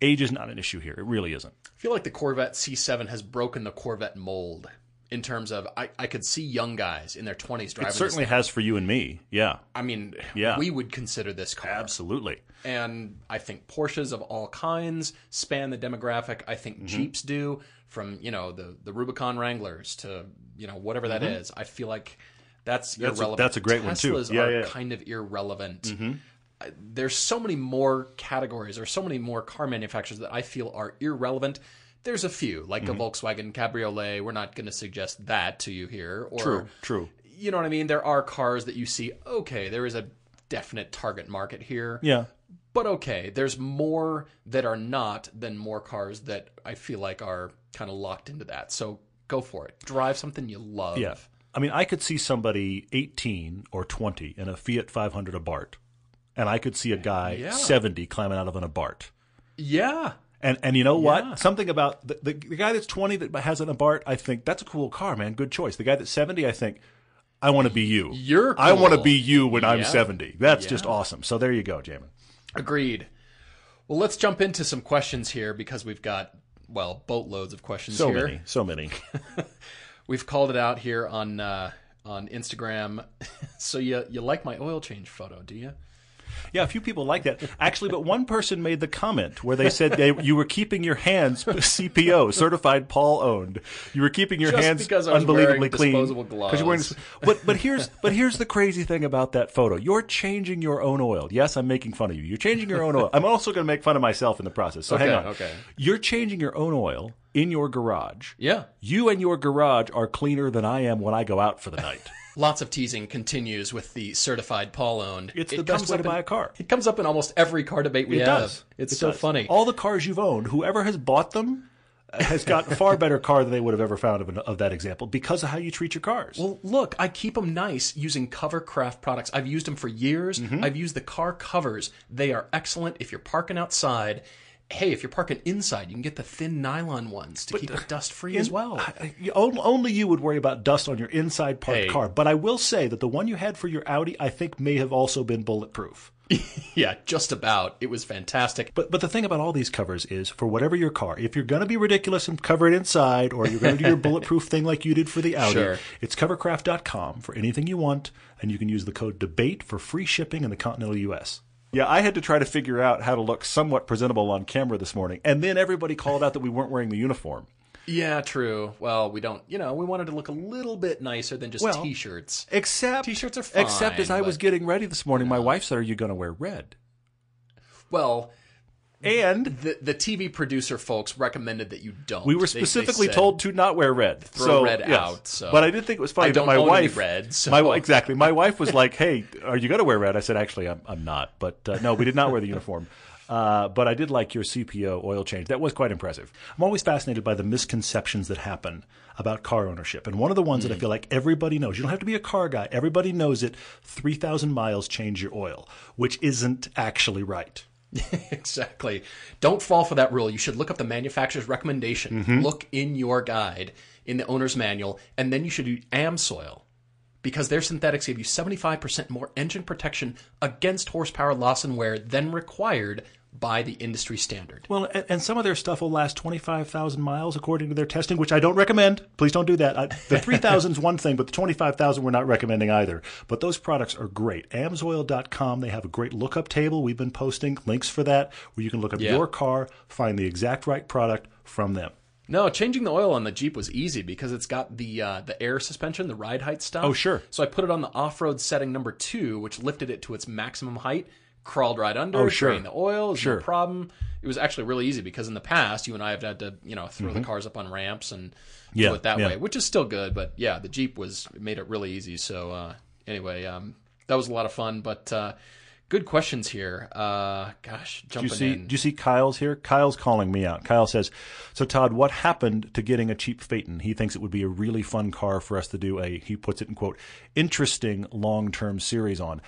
Age is not an issue here. It really isn't. I feel like the Corvette C seven has broken the Corvette mold in terms of I, I could see young guys in their twenties driving. It certainly this has for you and me. Yeah. I mean, yeah. we would consider this car. Absolutely. And I think Porsches of all kinds span the demographic. I think mm-hmm. Jeeps do, from, you know, the, the Rubicon Wranglers to, you know, whatever that mm-hmm. is. I feel like that's, that's irrelevant. A, that's a great Teslas one, too. Yeah, are yeah. kind of irrelevant. Mm-hmm. There's so many more categories or so many more car manufacturers that I feel are irrelevant. There's a few, like mm-hmm. a Volkswagen Cabriolet. We're not going to suggest that to you here. Or, true, true. You know what I mean? There are cars that you see, okay, there is a definite target market here. Yeah. But okay, there's more that are not than more cars that I feel like are kind of locked into that. So go for it. Drive something you love. Yeah. I mean, I could see somebody eighteen or twenty in a Fiat five hundred Abarth. And I could see a guy yeah. seventy climbing out of an Abarth. Yeah. And and you know what? Yeah. Something about the, the the guy that's twenty that has an Abarth, I think, that's a cool car, man. Good choice. The guy that's seventy, I think, I want to be you. You're cool. I want to be you when yeah. I'm seventy. That's yeah. just awesome. So there you go, Jamin. Agreed. Well, let's jump into some questions here because we've got, well, boatloads of questions so here. So many. So many. We've called it out here on uh, on Instagram. So you you like my oil change photo, do you? Yeah, a few people like that. Actually, but one person made the comment where they said they, you were keeping your hands C P O, certified Paul owned. You were keeping your Just hands because I was unbelievably clean. Disposable gloves. You're wearing, but, but, here's, but here's the crazy thing about that photo. You're changing your own oil. Yes, I'm making fun of you. You're changing your own oil. I'm also going to make fun of myself in the process. So okay, hang on. Okay. You're changing your own oil in your garage. Yeah. You and your garage are cleaner than I am when I go out for the night. Lots of teasing continues with the certified Paul owned. It's the it best way to in, buy a car. It comes up in almost every car debate we it have. Does. It's it so does. funny. All the cars you've owned, whoever has bought them has got a far better car than they would have ever found of, an, of that example because of how you treat your cars. Well, look, I keep them nice using Covercraft products. I've used them for years. Mm-hmm. I've used the car covers. They are excellent if you're parking outside. Hey, if you're parking inside, you can get the thin nylon ones to but, keep it dust-free uh, as well. I, I, only you would worry about dust on your inside parked hey. car. But I will say that the one you had for your Audi, I think, may have also been bulletproof. Yeah, just about. It was fantastic. But but the thing about all these covers is, for whatever your car, if you're going to be ridiculous and cover it inside, or you're going to do your bulletproof thing like you did for the Audi, sure. it's covercraft dot com for anything you want, and you can use the code DEBATE for free shipping in the continental U S Yeah, I had to try to figure out how to look somewhat presentable on camera this morning. And then everybody called out that we weren't wearing the uniform. Yeah, true. Well, we don't, you know, we wanted to look a little bit nicer than just well, T-shirts. Except. T-shirts are fine. Except as but, I was getting ready this morning, you know. my wife said, are you going to wear red? Well. And the, the T V producer folks recommended that you don't. We were specifically they, they said, told to not wear red. Throw so, red yes. out. So. But I did think it was funny. I don't my own wife, any red. So. My, exactly. My wife was like, hey, are you going to wear red? I said, actually, I'm, I'm not. But uh, no, we did not wear the uniform. Uh, but I did like your C P O oil change. That was quite impressive. I'm always fascinated by the misconceptions that happen about car ownership. And one of the ones mm. that I feel like everybody knows, you don't have to be a car guy. Everybody knows it. three thousand miles, change your oil, which isn't actually right. Exactly. Don't fall for that rule. You should look up the manufacturer's recommendation. Mm-hmm. Look in your guide, in the owner's manual, and then you should do Amsoil because their synthetics give you seventy-five percent more engine protection against horsepower loss and wear than required by the industry standard. Well, and some of their stuff will last twenty-five thousand miles according to their testing, which I don't recommend. Please don't do that. I, the three thousand is one thing, but the twenty-five thousand we're not recommending either. But those products are great. amsoil dot com, they have a great lookup table. We've been posting links for that where you can look up yeah. your car, find the exact right product from them. No, changing the oil on the Jeep was easy because it's got the uh, the air suspension, the ride height stuff. Oh, sure. So I put it on the off-road setting number two, which lifted it to its maximum height. Crawled right under, oh, sure. drained the oil, sure. no problem. It was actually really easy because in the past, you and I have had to, you know, throw mm-hmm. the cars up on ramps and yeah, do it that yeah. way, which is still good. But yeah, the Jeep was it made it really easy. So uh, anyway, um, that was a lot of fun. But uh, good questions here. Uh, gosh, jumping do you see, in. Do you see Kyle's here? Kyle's calling me out. Kyle says, "So Todd, what happened to getting a cheap Phaeton? He thinks it would be a really fun car for us to do a," he puts it in quote, "interesting long-term series on."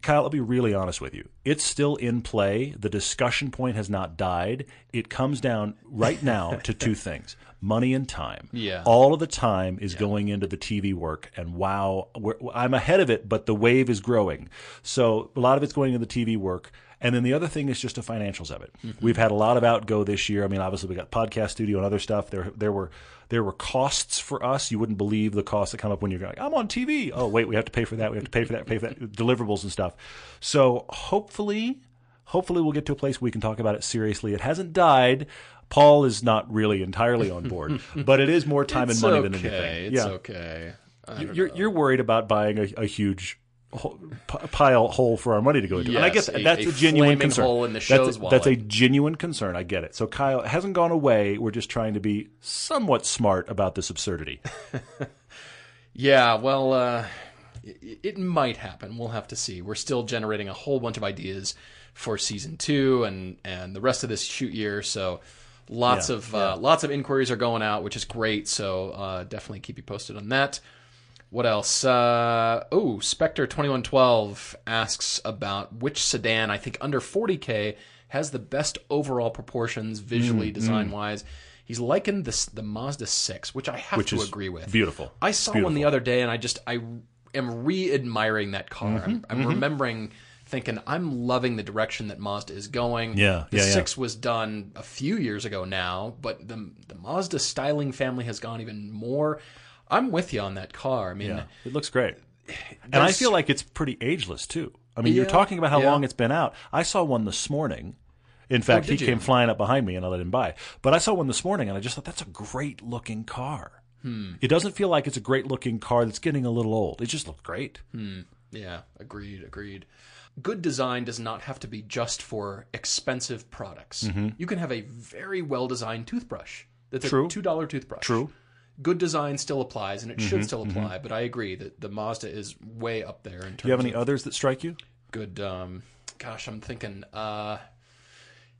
Kyle, I'll be really honest with you. It's still in play. The discussion point has not died. It comes down right now to two things, money and time. Yeah. All of the time is yeah. going into the T V work, and wow, we're, I'm ahead of it, but the wave is growing. So a lot of it's going into the T V work. And then the other thing is just the financials of it. Mm-hmm. We've had a lot of outgo this year. I mean, obviously we got podcast studio and other stuff. There, there were, there were costs for us. You wouldn't believe the costs that come up when you're like, I'm on T V. Oh wait, we have to pay for that. We have to pay for that. Pay for that deliverables and stuff. So hopefully, hopefully we'll get to a place where we can talk about it seriously. It hasn't died. Paul is not really entirely on board, but it is more time it's and money okay. than anything. It's yeah. okay. I don't you're know. You're worried about buying a, a huge. Whole, pile hole for our money to go into. Yes, and I get that. A, that's a, a genuine concern. Hole in the show's that's, a, that's a genuine concern. I get it. So Kyle, it hasn't gone away. We're just trying to be somewhat smart about this absurdity. yeah, well, uh, it, it might happen. We'll have to see. We're still generating a whole bunch of ideas for season two and, and the rest of this shoot year. So lots yeah, of yeah. Uh, lots of inquiries are going out, which is great. So uh, definitely keep you posted on that. What else? Uh, oh, Spectre twenty-one twelve asks about which sedan, I think under forty K, has the best overall proportions visually, mm, design-wise. Mm. He's likened this, the Mazda six, which I have which to is agree with. Beautiful. I saw beautiful. one the other day, and I just I am re-admiring that car. Mm-hmm, I'm, I'm mm-hmm. remembering thinking, I'm loving the direction that Mazda is going. Yeah, The yeah, six yeah. was done a few years ago now, but the, the Mazda styling family has gone even more. I'm with you on that car. I mean, yeah, it looks great. And I feel like it's pretty ageless, too. I mean, yeah, you're talking about how yeah. long it's been out. I saw one this morning. In fact, oh, he you? came flying up behind me and I let him by. But I saw one this morning and I just thought, that's a great looking car. Hmm. It doesn't feel like it's a great looking car that's getting a little old. It just looked great. Hmm. Yeah, agreed, agreed. Good design does not have to be just for expensive products. Mm-hmm. You can have a very well-designed toothbrush. That's True. a two dollar toothbrush. True. Good design still applies, and it mm-hmm, should still apply, mm-hmm. but I agree that the Mazda is way up there in terms of... Do you have any others that strike you? Good. Um, gosh, I'm thinking... Uh,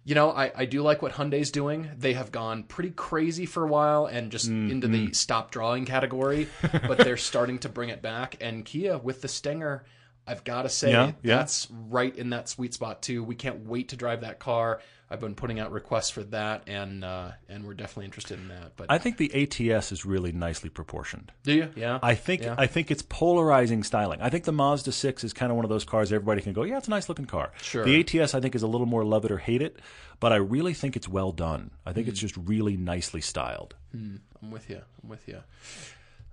you know, I, I do like what Hyundai's doing. They have gone pretty crazy for a while and just mm-hmm. into the stop drawing category, but they're starting to bring it back. And Kia, with the Stinger, I've got to say, yeah, yeah. that's right in that sweet spot, too. We can't wait to drive that car. I've been putting out requests for that, and uh, and we're definitely interested in that. But I think the A T S is really nicely proportioned. Do you? Yeah. I think yeah. I think it's polarizing styling. I think the Mazda six is kind of one of those cars everybody can go, yeah, it's a nice looking car. Sure. The A T S, I think, is a little more love it or hate it, but I really think it's well done. I think mm. it's just really nicely styled. Mm. I'm with you. I'm with you.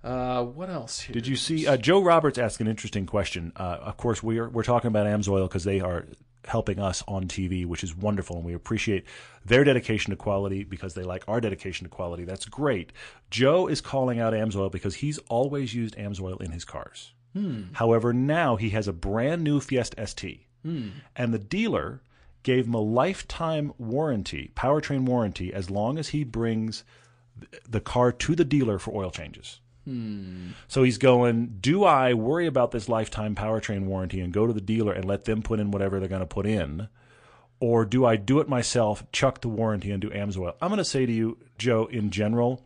Uh, what else here? Did you see uh, Joe Roberts asked an interesting question? Uh, of course, we are, we're talking about Amsoil because they are helping us on T V, which is wonderful, and we appreciate their dedication to quality because they like our dedication to quality. That's great. Joe is calling out Amsoil because he's always used Amsoil in his cars. Hmm. However, now he has a brand new Fiesta S T, hmm. and the dealer gave him a lifetime warranty, powertrain warranty, as long as he brings the car to the dealer for oil changes. Hmm. So he's going, do I worry about this lifetime powertrain warranty and go to the dealer and let them put in whatever they're going to put in? Or do I do it myself, chuck the warranty, and do Amsoil? I'm going to say to you, Joe, in general,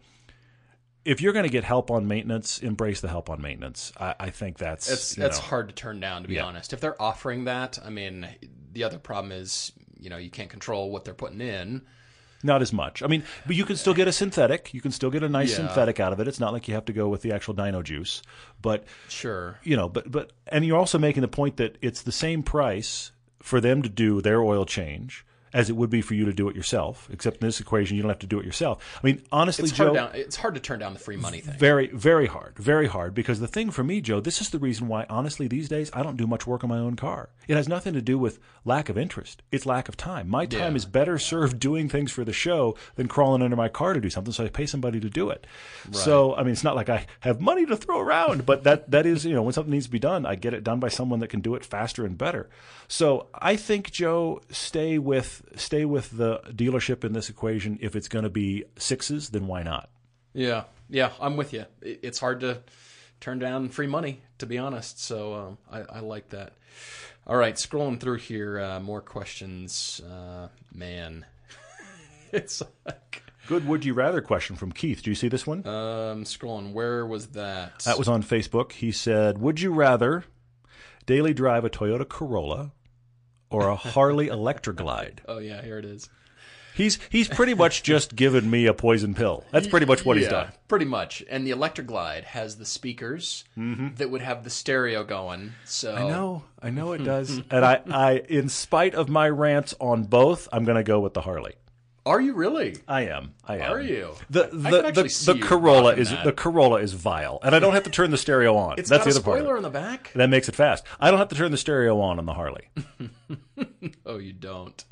if you're going to get help on maintenance, embrace the help on maintenance. I, I think that's... It's, that's know. hard to turn down, to be yeah. honest. If they're offering that, I mean, the other problem is, you know, you can't control what they're putting in. Not as much. I mean, but you can still get a synthetic. You can still get a nice yeah. synthetic out of it. It's not like you have to go with the actual dino juice. But sure, you know, but but and you're also making the point that it's the same price for them to do their oil change as it would be for you to do it yourself, except in this equation you don't have to do it yourself. I mean, honestly, it's Joe... Hard down, it's hard to turn down the free money thing. Very, very hard. Very hard. Because the thing for me, Joe, this is the reason why, honestly, these days I don't do much work on my own car. It has nothing to do with lack of interest. It's lack of time. My time yeah. is better served doing things for the show than crawling under my car to do something, so I pay somebody to do it. Right. So, I mean, it's not like I have money to throw around, but that that is, you know, when something needs to be done, I get it done by someone that can do it faster and better. So I think, Joe, stay with Stay with the dealership in this equation. If it's going to be sixes, then why not? Yeah, yeah, I'm with you. It's hard to turn down free money, to be honest. So um, I, I like that. All right, scrolling through here, uh, more questions. Uh, man, it's like... Good would you rather question from Keith. Do you see this one? Um, scrolling. Where was that? That was on Facebook. He said, "Would you rather daily drive a Toyota Corolla?" Or a Harley Electroglide. Oh, yeah, here it is. He's he's pretty much just given me a poison pill. That's pretty much what yeah, he's done. Pretty much. And the Electroglide has the speakers mm-hmm. that would have the stereo going. So I know. I know it does. And I, I, in spite of my rants on both, I'm going to go with the Harley. Are you really? I am. I am. Are you? The the the, the Corolla is that. the Corolla is vile, and I don't have to turn the stereo on. It's That's got the other a spoiler part in the back. That makes it fast. I don't have to turn the stereo on on the Harley. Oh, you don't.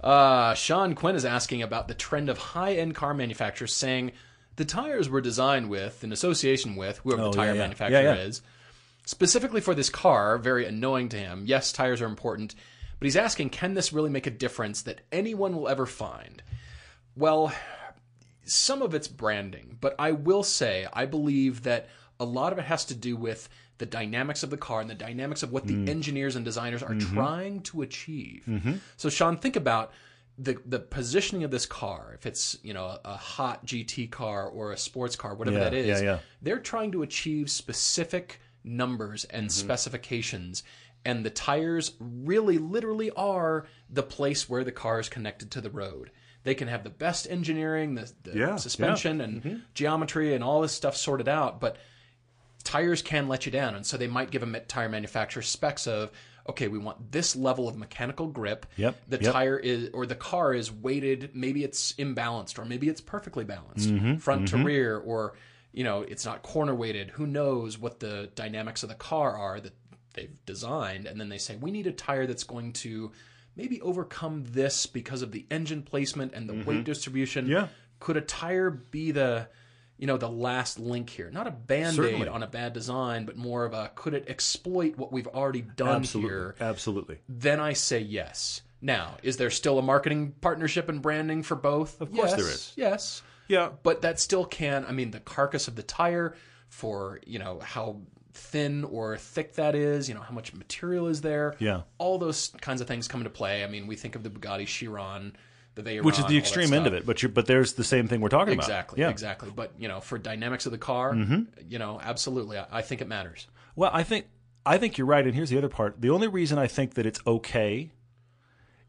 Uh, Sean Quinn is asking about the trend of high-end car manufacturers saying the tires were designed with, in association with, whoever oh, the tire yeah, yeah. manufacturer yeah, yeah. is, specifically for this car. Very annoying to him. Yes, tires are important. But he's asking, can this really make a difference that anyone will ever find? Well, some of it's branding, but I will say I believe that a lot of it has to do with the dynamics of the car and the dynamics of what the mm. engineers and designers are mm-hmm. trying to achieve. Mm-hmm. So, Sean, think about the the positioning of this car. If it's, you know, a hot G T car or a sports car, whatever yeah, that is, yeah, yeah. they're trying to achieve specific numbers and mm-hmm. specifications. And the tires really literally are the place where the car is connected to the road. They can have the best engineering, the, the yeah, suspension yeah. and mm-hmm. geometry and all this stuff sorted out, but tires can let you down. And so they might give a tire manufacturer specs of, okay, we want this level of mechanical grip. Yep, the yep. tire is, or the car is weighted, maybe it's imbalanced or maybe it's perfectly balanced, mm-hmm, front mm-hmm. to rear, or, you know, it's not corner weighted. Who knows what the dynamics of the car are that they've designed, and then they say, we need a tire that's going to maybe overcome this because of the engine placement and the mm-hmm. weight distribution. Yeah. Could a tire be the, you know, the last link here? Not a band-aid Certainly. on a bad design, but more of a, could it exploit what we've already done Absolutely. here? Absolutely. Then I say yes. Now, is there still a marketing partnership and branding for both? Of course yes, there is. Yes. Yeah. But that still can, I mean, the carcass of the tire for, you know, how thin or thick that is, you know, how much material is there. Yeah. All those kinds of things come into play. I mean, we think of the Bugatti Chiron, the Veyron, which is the extreme end of it, but you're, but there's the same thing we're talking exactly, about. Exactly, exactly. But, you know, for dynamics of the car, mm-hmm. you know, absolutely, I, I think it matters. Well, I think I think you're right, and here's the other part. The only reason I think that it's okay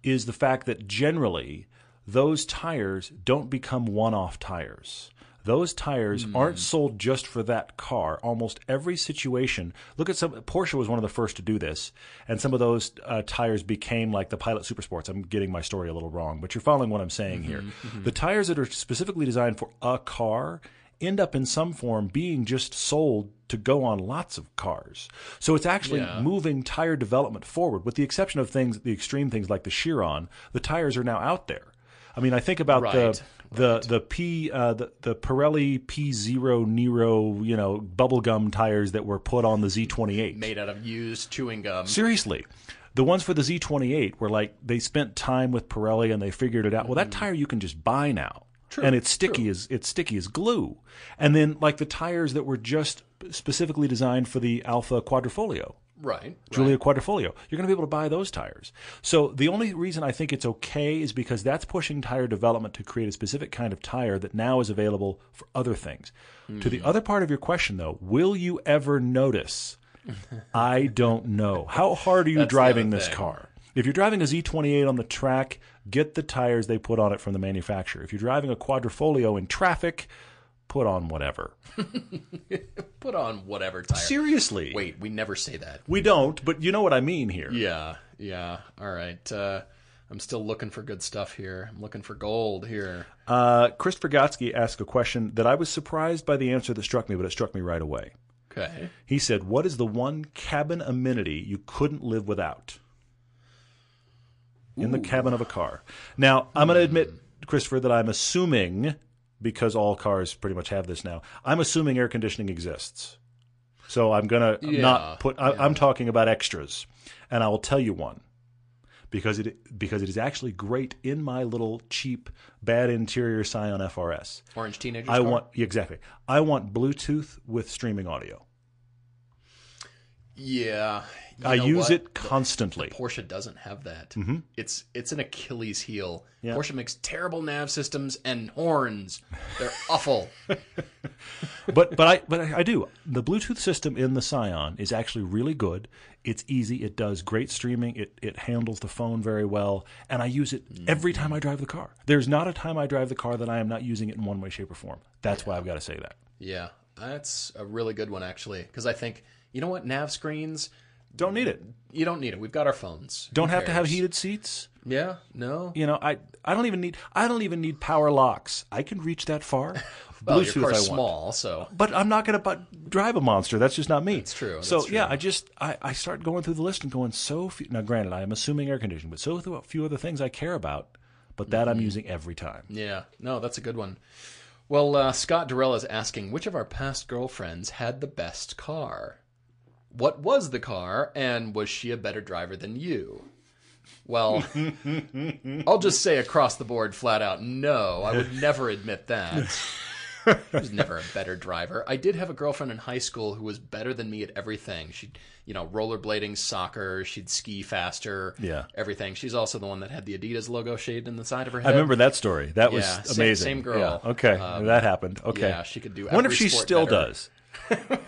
is the fact that generally those tires don't become one-off tires. Those tires mm. aren't sold just for that car. Almost every situation, look at some, Porsche was one of the first to do this, and some of those uh, tires became like the Pilot Supersports. I'm getting my story a little wrong, but you're following what I'm saying mm-hmm, here. Mm-hmm. The tires that are specifically designed for a car end up in some form being just sold to go on lots of cars. So it's actually yeah. moving tire development forward. With the exception of things, the extreme things like the Chiron, the tires are now out there. I mean, I think about right. the... The right. the P uh, the the Pirelli P zero Nero, you know, bubblegum tires that were put on the Z twenty-eight, made out of used chewing gum. Seriously, the ones for the Z twenty-eight were like, they spent time with Pirelli and they figured it out. Mm-hmm. Well, that tire you can just buy now. True, and it's sticky true. as it's sticky as glue. And then like the tires that were just specifically designed for the Alfa Quadrifoglio. Right. Giulia right. Quadrifoglio. You're going to be able to buy those tires. So the only reason I think it's okay is because that's pushing tire development to create a specific kind of tire that now is available for other things. Mm. To the other part of your question, though, will you ever notice? I don't know. How hard are you driving this car? If you're driving a Z twenty-eight on the track, get the tires they put on it from the manufacturer. If you're driving a Quadrifoglio in traffic, put on whatever. Put on whatever tire. Seriously. Wait, we never say that. We don't, but you know what I mean here. Yeah, yeah. All right. Uh, I'm still looking for good stuff here. I'm looking for gold here. Uh, Christopher Gotsky asked a question that I was surprised by the answer that struck me, but it struck me right away. Okay. He said, what is the one cabin amenity you couldn't live without in Ooh. the cabin of a car? Now, I'm going to admit, Christopher, that I'm assuming, because all cars pretty much have this now, I'm assuming air conditioning exists. So I'm going to yeah, not put – yeah. I'm talking about extras, and I will tell you one. Because it because it is actually great in my little cheap bad interior Scion F R S. Orange teenagers. I car? want exactly. I want Bluetooth with streaming audio. Yeah, I use what? it constantly. The, the Porsche doesn't have that. Mm-hmm. It's it's an Achilles heel. Yeah. Porsche makes terrible nav systems and horns. They're awful. But but I but I do. The Bluetooth system in the Scion is actually really good. It's easy. It does great streaming. It it handles the phone very well, and I use it every time I drive the car. There's not a time I drive the car that I am not using it in one way, shape, or form. That's yeah. why I've got to say that. Yeah, that's a really good one actually, because I think. You know what? Nav screens. Don't need it. You don't need it. We've got our phones. Don't have to have heated seats. Yeah. No. You know, I I don't even need I don't even need power locks. I can reach that far. Well, Bluetooth, your car's I want. small, so. But I'm not going to drive a monster. That's just not me. That's true. That's so true. yeah, I just I, I start going through the list and going so few. Now, granted, I am assuming air conditioning, but so few other things I care about. But that mm-hmm. I'm using every time. Yeah. No, that's a good one. Well, uh, Scott Durrell is asking, which of our past girlfriends had the best car? What was the car, and was she a better driver than you? Well, I'll just say across the board, flat out, no. I would never admit that. I was never a better driver. I did have a girlfriend in high school who was better than me at everything. She'd, you know, rollerblading, soccer. She'd ski faster. Yeah. Everything. She's also the one that had the Adidas logo shaved in the side of her head. I remember that story. That was yeah, same, amazing. Same girl. Yeah. Okay. Um, that happened. Okay. Yeah, she could do every sport. I wonder if she still better. does.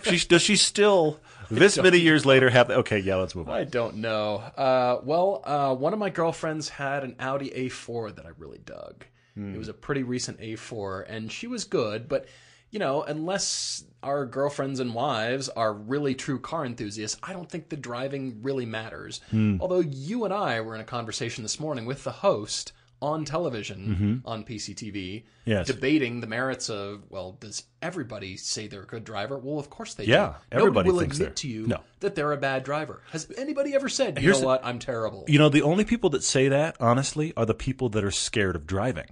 she, does she still... This many years later, have okay, yeah, let's move on. I don't know. Uh, well, uh, one of my girlfriends had an Audi A four that I really dug. Mm. It was a pretty recent A four, and she was good, but, you know, unless our girlfriends and wives are really true car enthusiasts, I don't think the driving really matters. Mm. Although you and I were in a conversation this morning with the host on television, mm-hmm. on P C T V, yes. debating the merits of, well, does everybody say they're a good driver? Well, of course they yeah, do. Yeah, everybody will thinks admit they're... to you no. that they're a bad driver. Has anybody ever said, you Here's know what, the... I'm terrible? You know, the only people that say that, honestly, are the people that are scared of driving.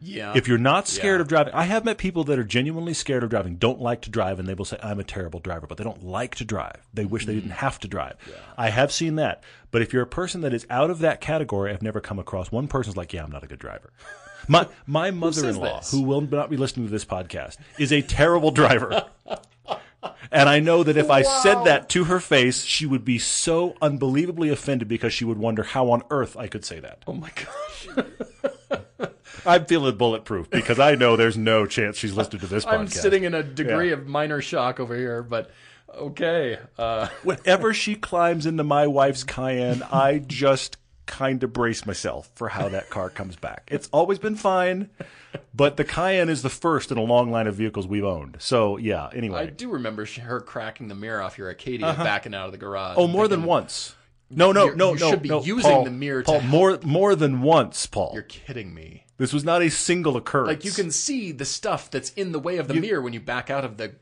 Yeah. If you're not scared yeah. of driving, I have met people that are genuinely scared of driving, don't like to drive, and they will say, I'm a terrible driver, but they don't like to drive. They wish mm-hmm. they didn't have to drive. Yeah. I have seen that. But if you're a person that is out of that category, I've never come across one person's like, yeah, I'm not a good driver. My my mother-in-law, who, who will not be listening to this podcast, is a terrible driver. And I know that if wow. I said that to her face, she would be so unbelievably offended because she would wonder how on earth I could say that. Oh, my gosh. I'm feeling bulletproof because I know there's no chance she's listened to this podcast. I'm sitting in a degree yeah. of minor shock over here, but okay. Uh. Whenever she climbs into my wife's Cayenne, I just kind of brace myself for how that car comes back. It's always been fine, but the Cayenne is the first in a long line of vehicles we've owned. So, yeah, anyway. I do remember her cracking the mirror off your Acadia uh-huh. backing out of the garage. Oh, more thinking, than once. No, no, no, no. You should be no, using Paul, the mirror to Paul, more, more than once, Paul. You're kidding me. This was not a single occurrence. Like, you can see the stuff that's in the way of the you, mirror when you back out of the...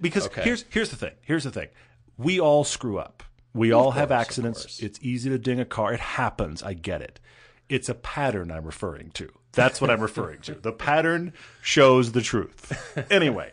Because okay. here's here's the thing. Here's the thing. We all screw up. We of all course, have accidents. It's easy to ding a car. It happens. I get it. It's a pattern I'm referring to. That's what I'm referring to. The pattern shows the truth. Anyway.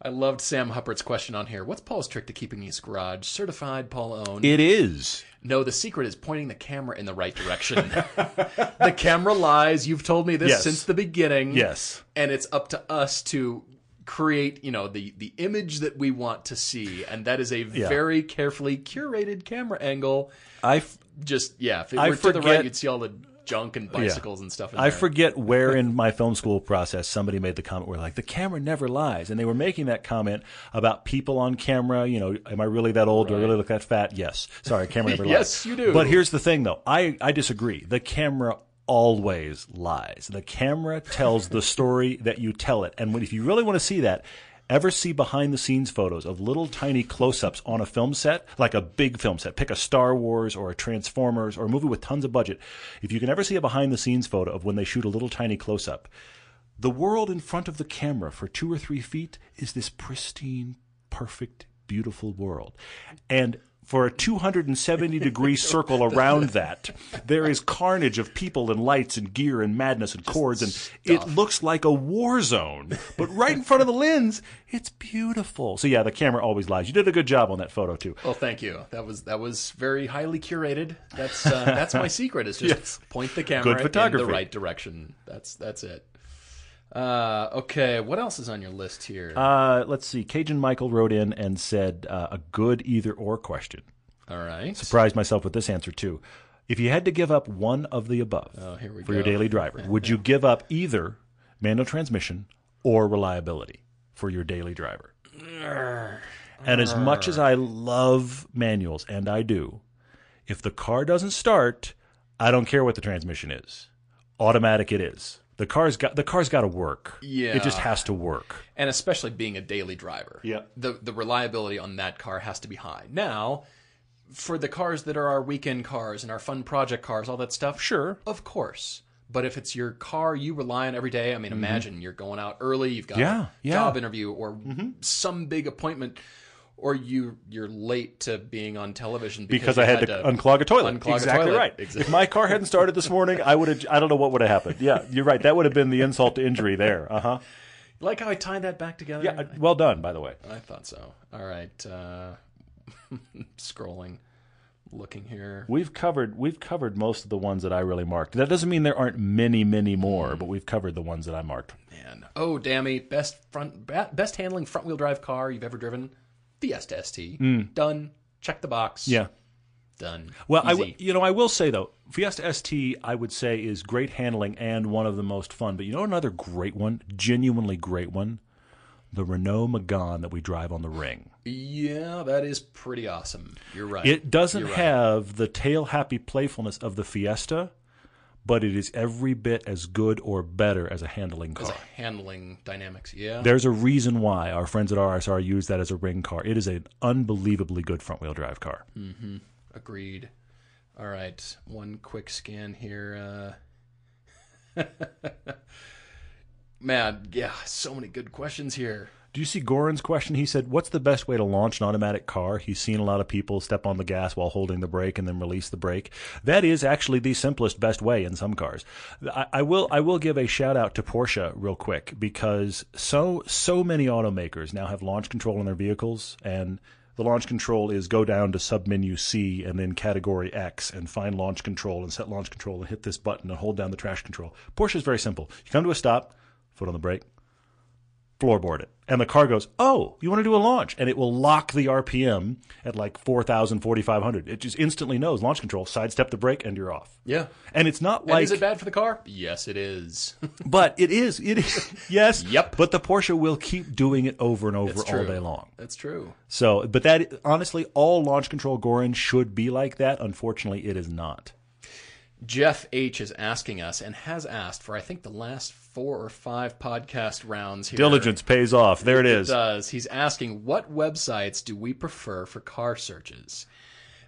I loved Sam Huppert's question on here. What's Paul's trick to keeping his garage certified, Paul owned? It is. No, the secret is pointing the camera in the right direction. The camera lies. You've told me this yes. since the beginning. Yes. And it's up to us to create, you know, the, the image that we want to see. And that is a yeah. very carefully curated camera angle. I f- Just, yeah. If it I were forget- to the right, you'd see all the... junk and bicycles yeah. and stuff in I there. Forget where in my film school process somebody made the comment where like the camera never lies, and they were making that comment about people on camera, you know, am I really that old? Right. Do I really look that fat? Yes. Sorry, camera never yes, lies. Yes, you do. But here's the thing though. I, I disagree. The camera always lies. The camera tells the story that you tell it. And when, if you really want to see that, Ever see behind-the-scenes photos of little tiny close-ups on a film set, like a big film set? Pick a Star Wars or a Transformers or a movie with tons of budget. If you can ever see a behind-the-scenes photo of when they shoot a little tiny close-up, the world in front of the camera for two or three feet is this pristine, perfect, beautiful world. And for a two hundred seventy degree circle around that, there is carnage of people and lights and gear and madness and chords, and stuff. It looks like a war zone. But right in front of the lens, it's beautiful. So yeah, the camera always lies. You did a good job on that photo too. Well, thank you. That was that was very highly curated. That's uh, that's my secret. Is just yes. point the camera good photography. in the right direction. That's that's it. Uh, okay, what else is on your list here? Uh, let's see. Cajun Michael wrote in and said uh, a good either-or question. All right. Surprised myself with this answer, too. If you had to give up one of the above oh, here we for go. your daily driver, would you give up either manual transmission or reliability for your daily driver? And as much as I love manuals, and I do, if the car doesn't start, I don't care what the transmission is. Automatic it is. The car's got the car's got to work. Yeah, it just has to work. And especially being a daily driver, yeah, the the reliability on that car has to be high. Now, for the cars that are our weekend cars and our fun project cars, all that stuff, sure, of course. But if it's your car you rely on every day, I mean, mm-hmm. imagine you're going out early, you've got yeah, a yeah. job interview or mm-hmm. some big appointment. Or you, you're late to being on television because, because I had, had to, to unclog a toilet. Unclog exactly a toilet. right. Exactly. If my car hadn't started this morning, I would have. I don't know what would have happened. Yeah, you're right. That would have been the insult to injury there. Uh huh. Like how I tied that back together. Yeah. Well done, by the way. I thought so. All right. Uh, scrolling, looking here. We've covered. We've covered most of the ones that I really marked. That doesn't mean there aren't many, many more, but we've covered the ones that I marked. Man. Oh, dammy! Best front, best handling front wheel drive car you've ever driven. Fiesta S T. Mm. Done. Check the box. Yeah. Done. Well, Easy. I w you know, I will say, though, Fiesta S T, I would say, is great handling and one of the most fun. But you know another great one? Genuinely great one? The Renault Megane that we drive on the Ring. Yeah, that is pretty awesome. You're right. It doesn't You're have right. the tail-happy playfulness of the Fiesta, but it is every bit as good or better as a handling car. As a handling dynamics, yeah. There's a reason why our friends at R S R use that as a Ring car. It is an unbelievably good front-wheel drive car. Mm-hmm. Agreed. All right, one quick scan here. Uh... Man, yeah, so many good questions here. Do you see Goran's question? He said, what's the best way to launch an automatic car? He's seen a lot of people step on the gas while holding the brake and then release the brake. That is actually the simplest, best way in some cars. I, I will I will give a shout-out to Porsche real quick because so, so many automakers now have launch control on their vehicles, and the launch control is go down to sub-menu C and then category X and find launch control and set launch control and hit this button and hold down the traction control. Porsche is very simple. You come to a stop, foot on the brake, floorboard it. And the car goes, oh, you want to do a launch? And it will lock the R P M at like four thousand, forty-five hundred. It just instantly knows launch control, sidestep the brake, and you're off. Yeah. And it's not like... And is it bad for the car? Yes, it is. But it is. It is. Yes. Yep. But the Porsche will keep doing it over and over all day long. That's true. So, but that, honestly, all launch control Goran should be like that. Unfortunately, it is not. Jeff H. is asking us and has asked for, I think, the last four or five podcast rounds here. Diligence pays off. There it, it is. It does. He's asking, what websites do we prefer for car searches?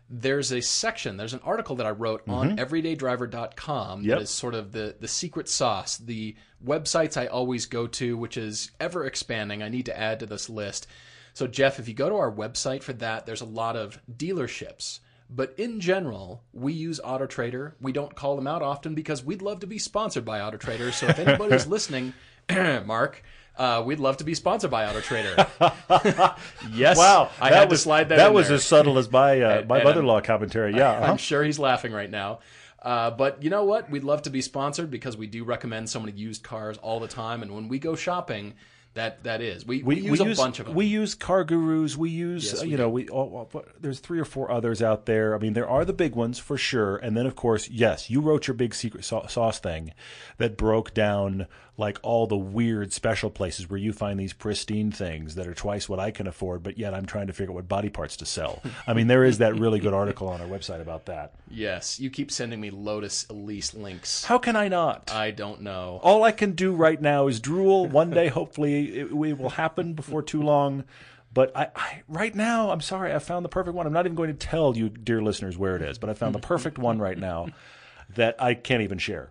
There's a section, there's an article that I wrote mm-hmm. on everyday driver dot com yep. that is sort of the, the secret sauce, the websites I always go to, which is ever expanding. I need to add to this list. So, Jeff, if you go to our website for that, there's a lot of dealerships. But in general, we use AutoTrader. We don't call them out often because we'd love to be sponsored by AutoTrader. So if anybody's listening, Mark, uh, we'd love to be sponsored by AutoTrader. Yes. Wow. I had to slide that in there. That was as subtle as my, uh, my mother-in-law commentary. Yeah. Uh-huh. I'm sure he's laughing right now. Uh, but you know what? We'd love to be sponsored because we do recommend so many used cars all the time. And when we go shopping... That that is we we, we use we a use, bunch of them. We use Car Gurus. We use yes, we you do. know we oh, oh, there's three or four others out there. I mean, there are the big ones for sure. And then of course, yes, you wrote your big secret sauce thing that broke down like all the weird special places where you find these pristine things that are twice what I can afford, but yet I'm trying to figure out what body parts to sell. I mean, there is that really good article on our website about that. Yes, you keep sending me Lotus Elise links. How can I not? I don't know. All I can do right now is drool. One day, hopefully. Hopefully it, it will happen before too long. But I, I, right now, I'm sorry, I found the perfect one. I'm not even going to tell you, dear listeners, where it is, but I found the perfect one right now that I can't even share.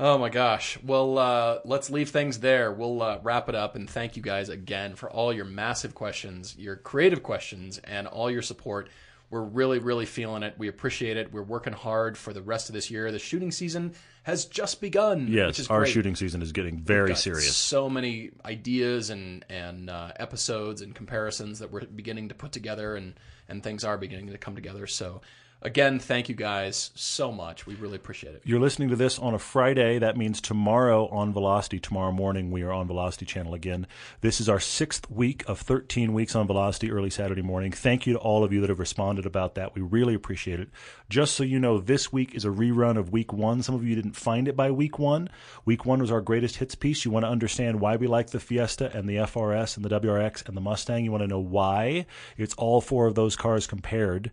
Oh, my gosh. Well, uh, let's leave things there. We'll uh, wrap it up. And thank you guys again for all your massive questions, your creative questions, and all your support. We're really, really feeling it. We appreciate it. We're working hard for the rest of this year. The shooting season has just begun. Yes, which is our great. Shooting season is getting very We've got serious. So many ideas and, and uh, episodes and comparisons that we're beginning to put together, and, and things are beginning to come together. So, again, thank you guys so much. We really appreciate it. You're listening to this on a Friday. That means tomorrow on Velocity, tomorrow morning, we are on Velocity Channel again. This is our sixth week of thirteen weeks on Velocity, early Saturday morning. Thank you to all of you that have responded about that. We really appreciate it. Just so you know, this week is a rerun of week one. Some of you didn't find it by week one. Week one was our greatest hits piece. You want to understand why we like the Fiesta and the F R S and the W R X and the Mustang. You want to know why. It's all four of those cars compared.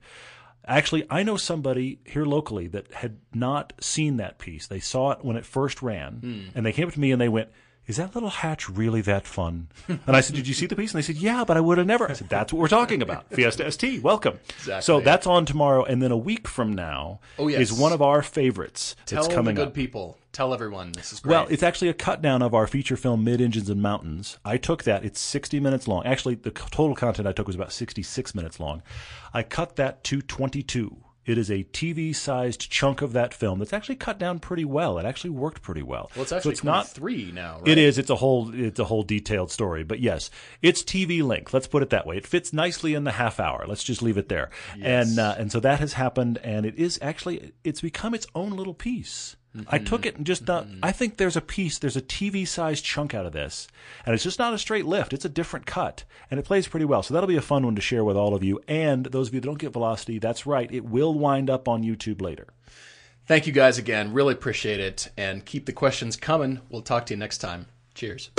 Actually, I know somebody here locally that had not seen that piece. They saw it when it first ran, mm. and they came up to me and they went, "Is that little hatch really that fun?" And I said, "Did you see the piece?" And they said, "Yeah, but I would have never." I said, "That's what we're talking about. Fiesta S T, welcome." Exactly. So that's on tomorrow, and then a week from now oh, yes. is one of our favorites. Tell that's coming the good up. people. Tell everyone this is great. Well, it's actually a cut down of our feature film Mid Engines and Mountains. I took that. It's sixty minutes long. Actually, the total content I took was about sixty-six minutes long. I cut that to twenty-two. It is a T V-sized chunk of that film that's actually cut down pretty well. It actually worked pretty well. Well, it's actually so it's not three now, right? It is. It's a whole it's a whole detailed story. But yes, it's T V length. Let's put it that way. It fits nicely in the half hour. Let's just leave it there. Yes. And uh, and so that has happened, and it is actually it's become its own little piece. Mm-hmm. I took it and just not, mm-hmm. I think there's a piece, there's a T V-sized chunk out of this, and it's just not a straight lift. It's a different cut, and it plays pretty well. So that'll be a fun one to share with all of you. And those of you that don't get Velocity, that's right. It will wind up on YouTube later. Thank you guys again. Really appreciate it. And keep the questions coming. We'll talk to you next time. Cheers.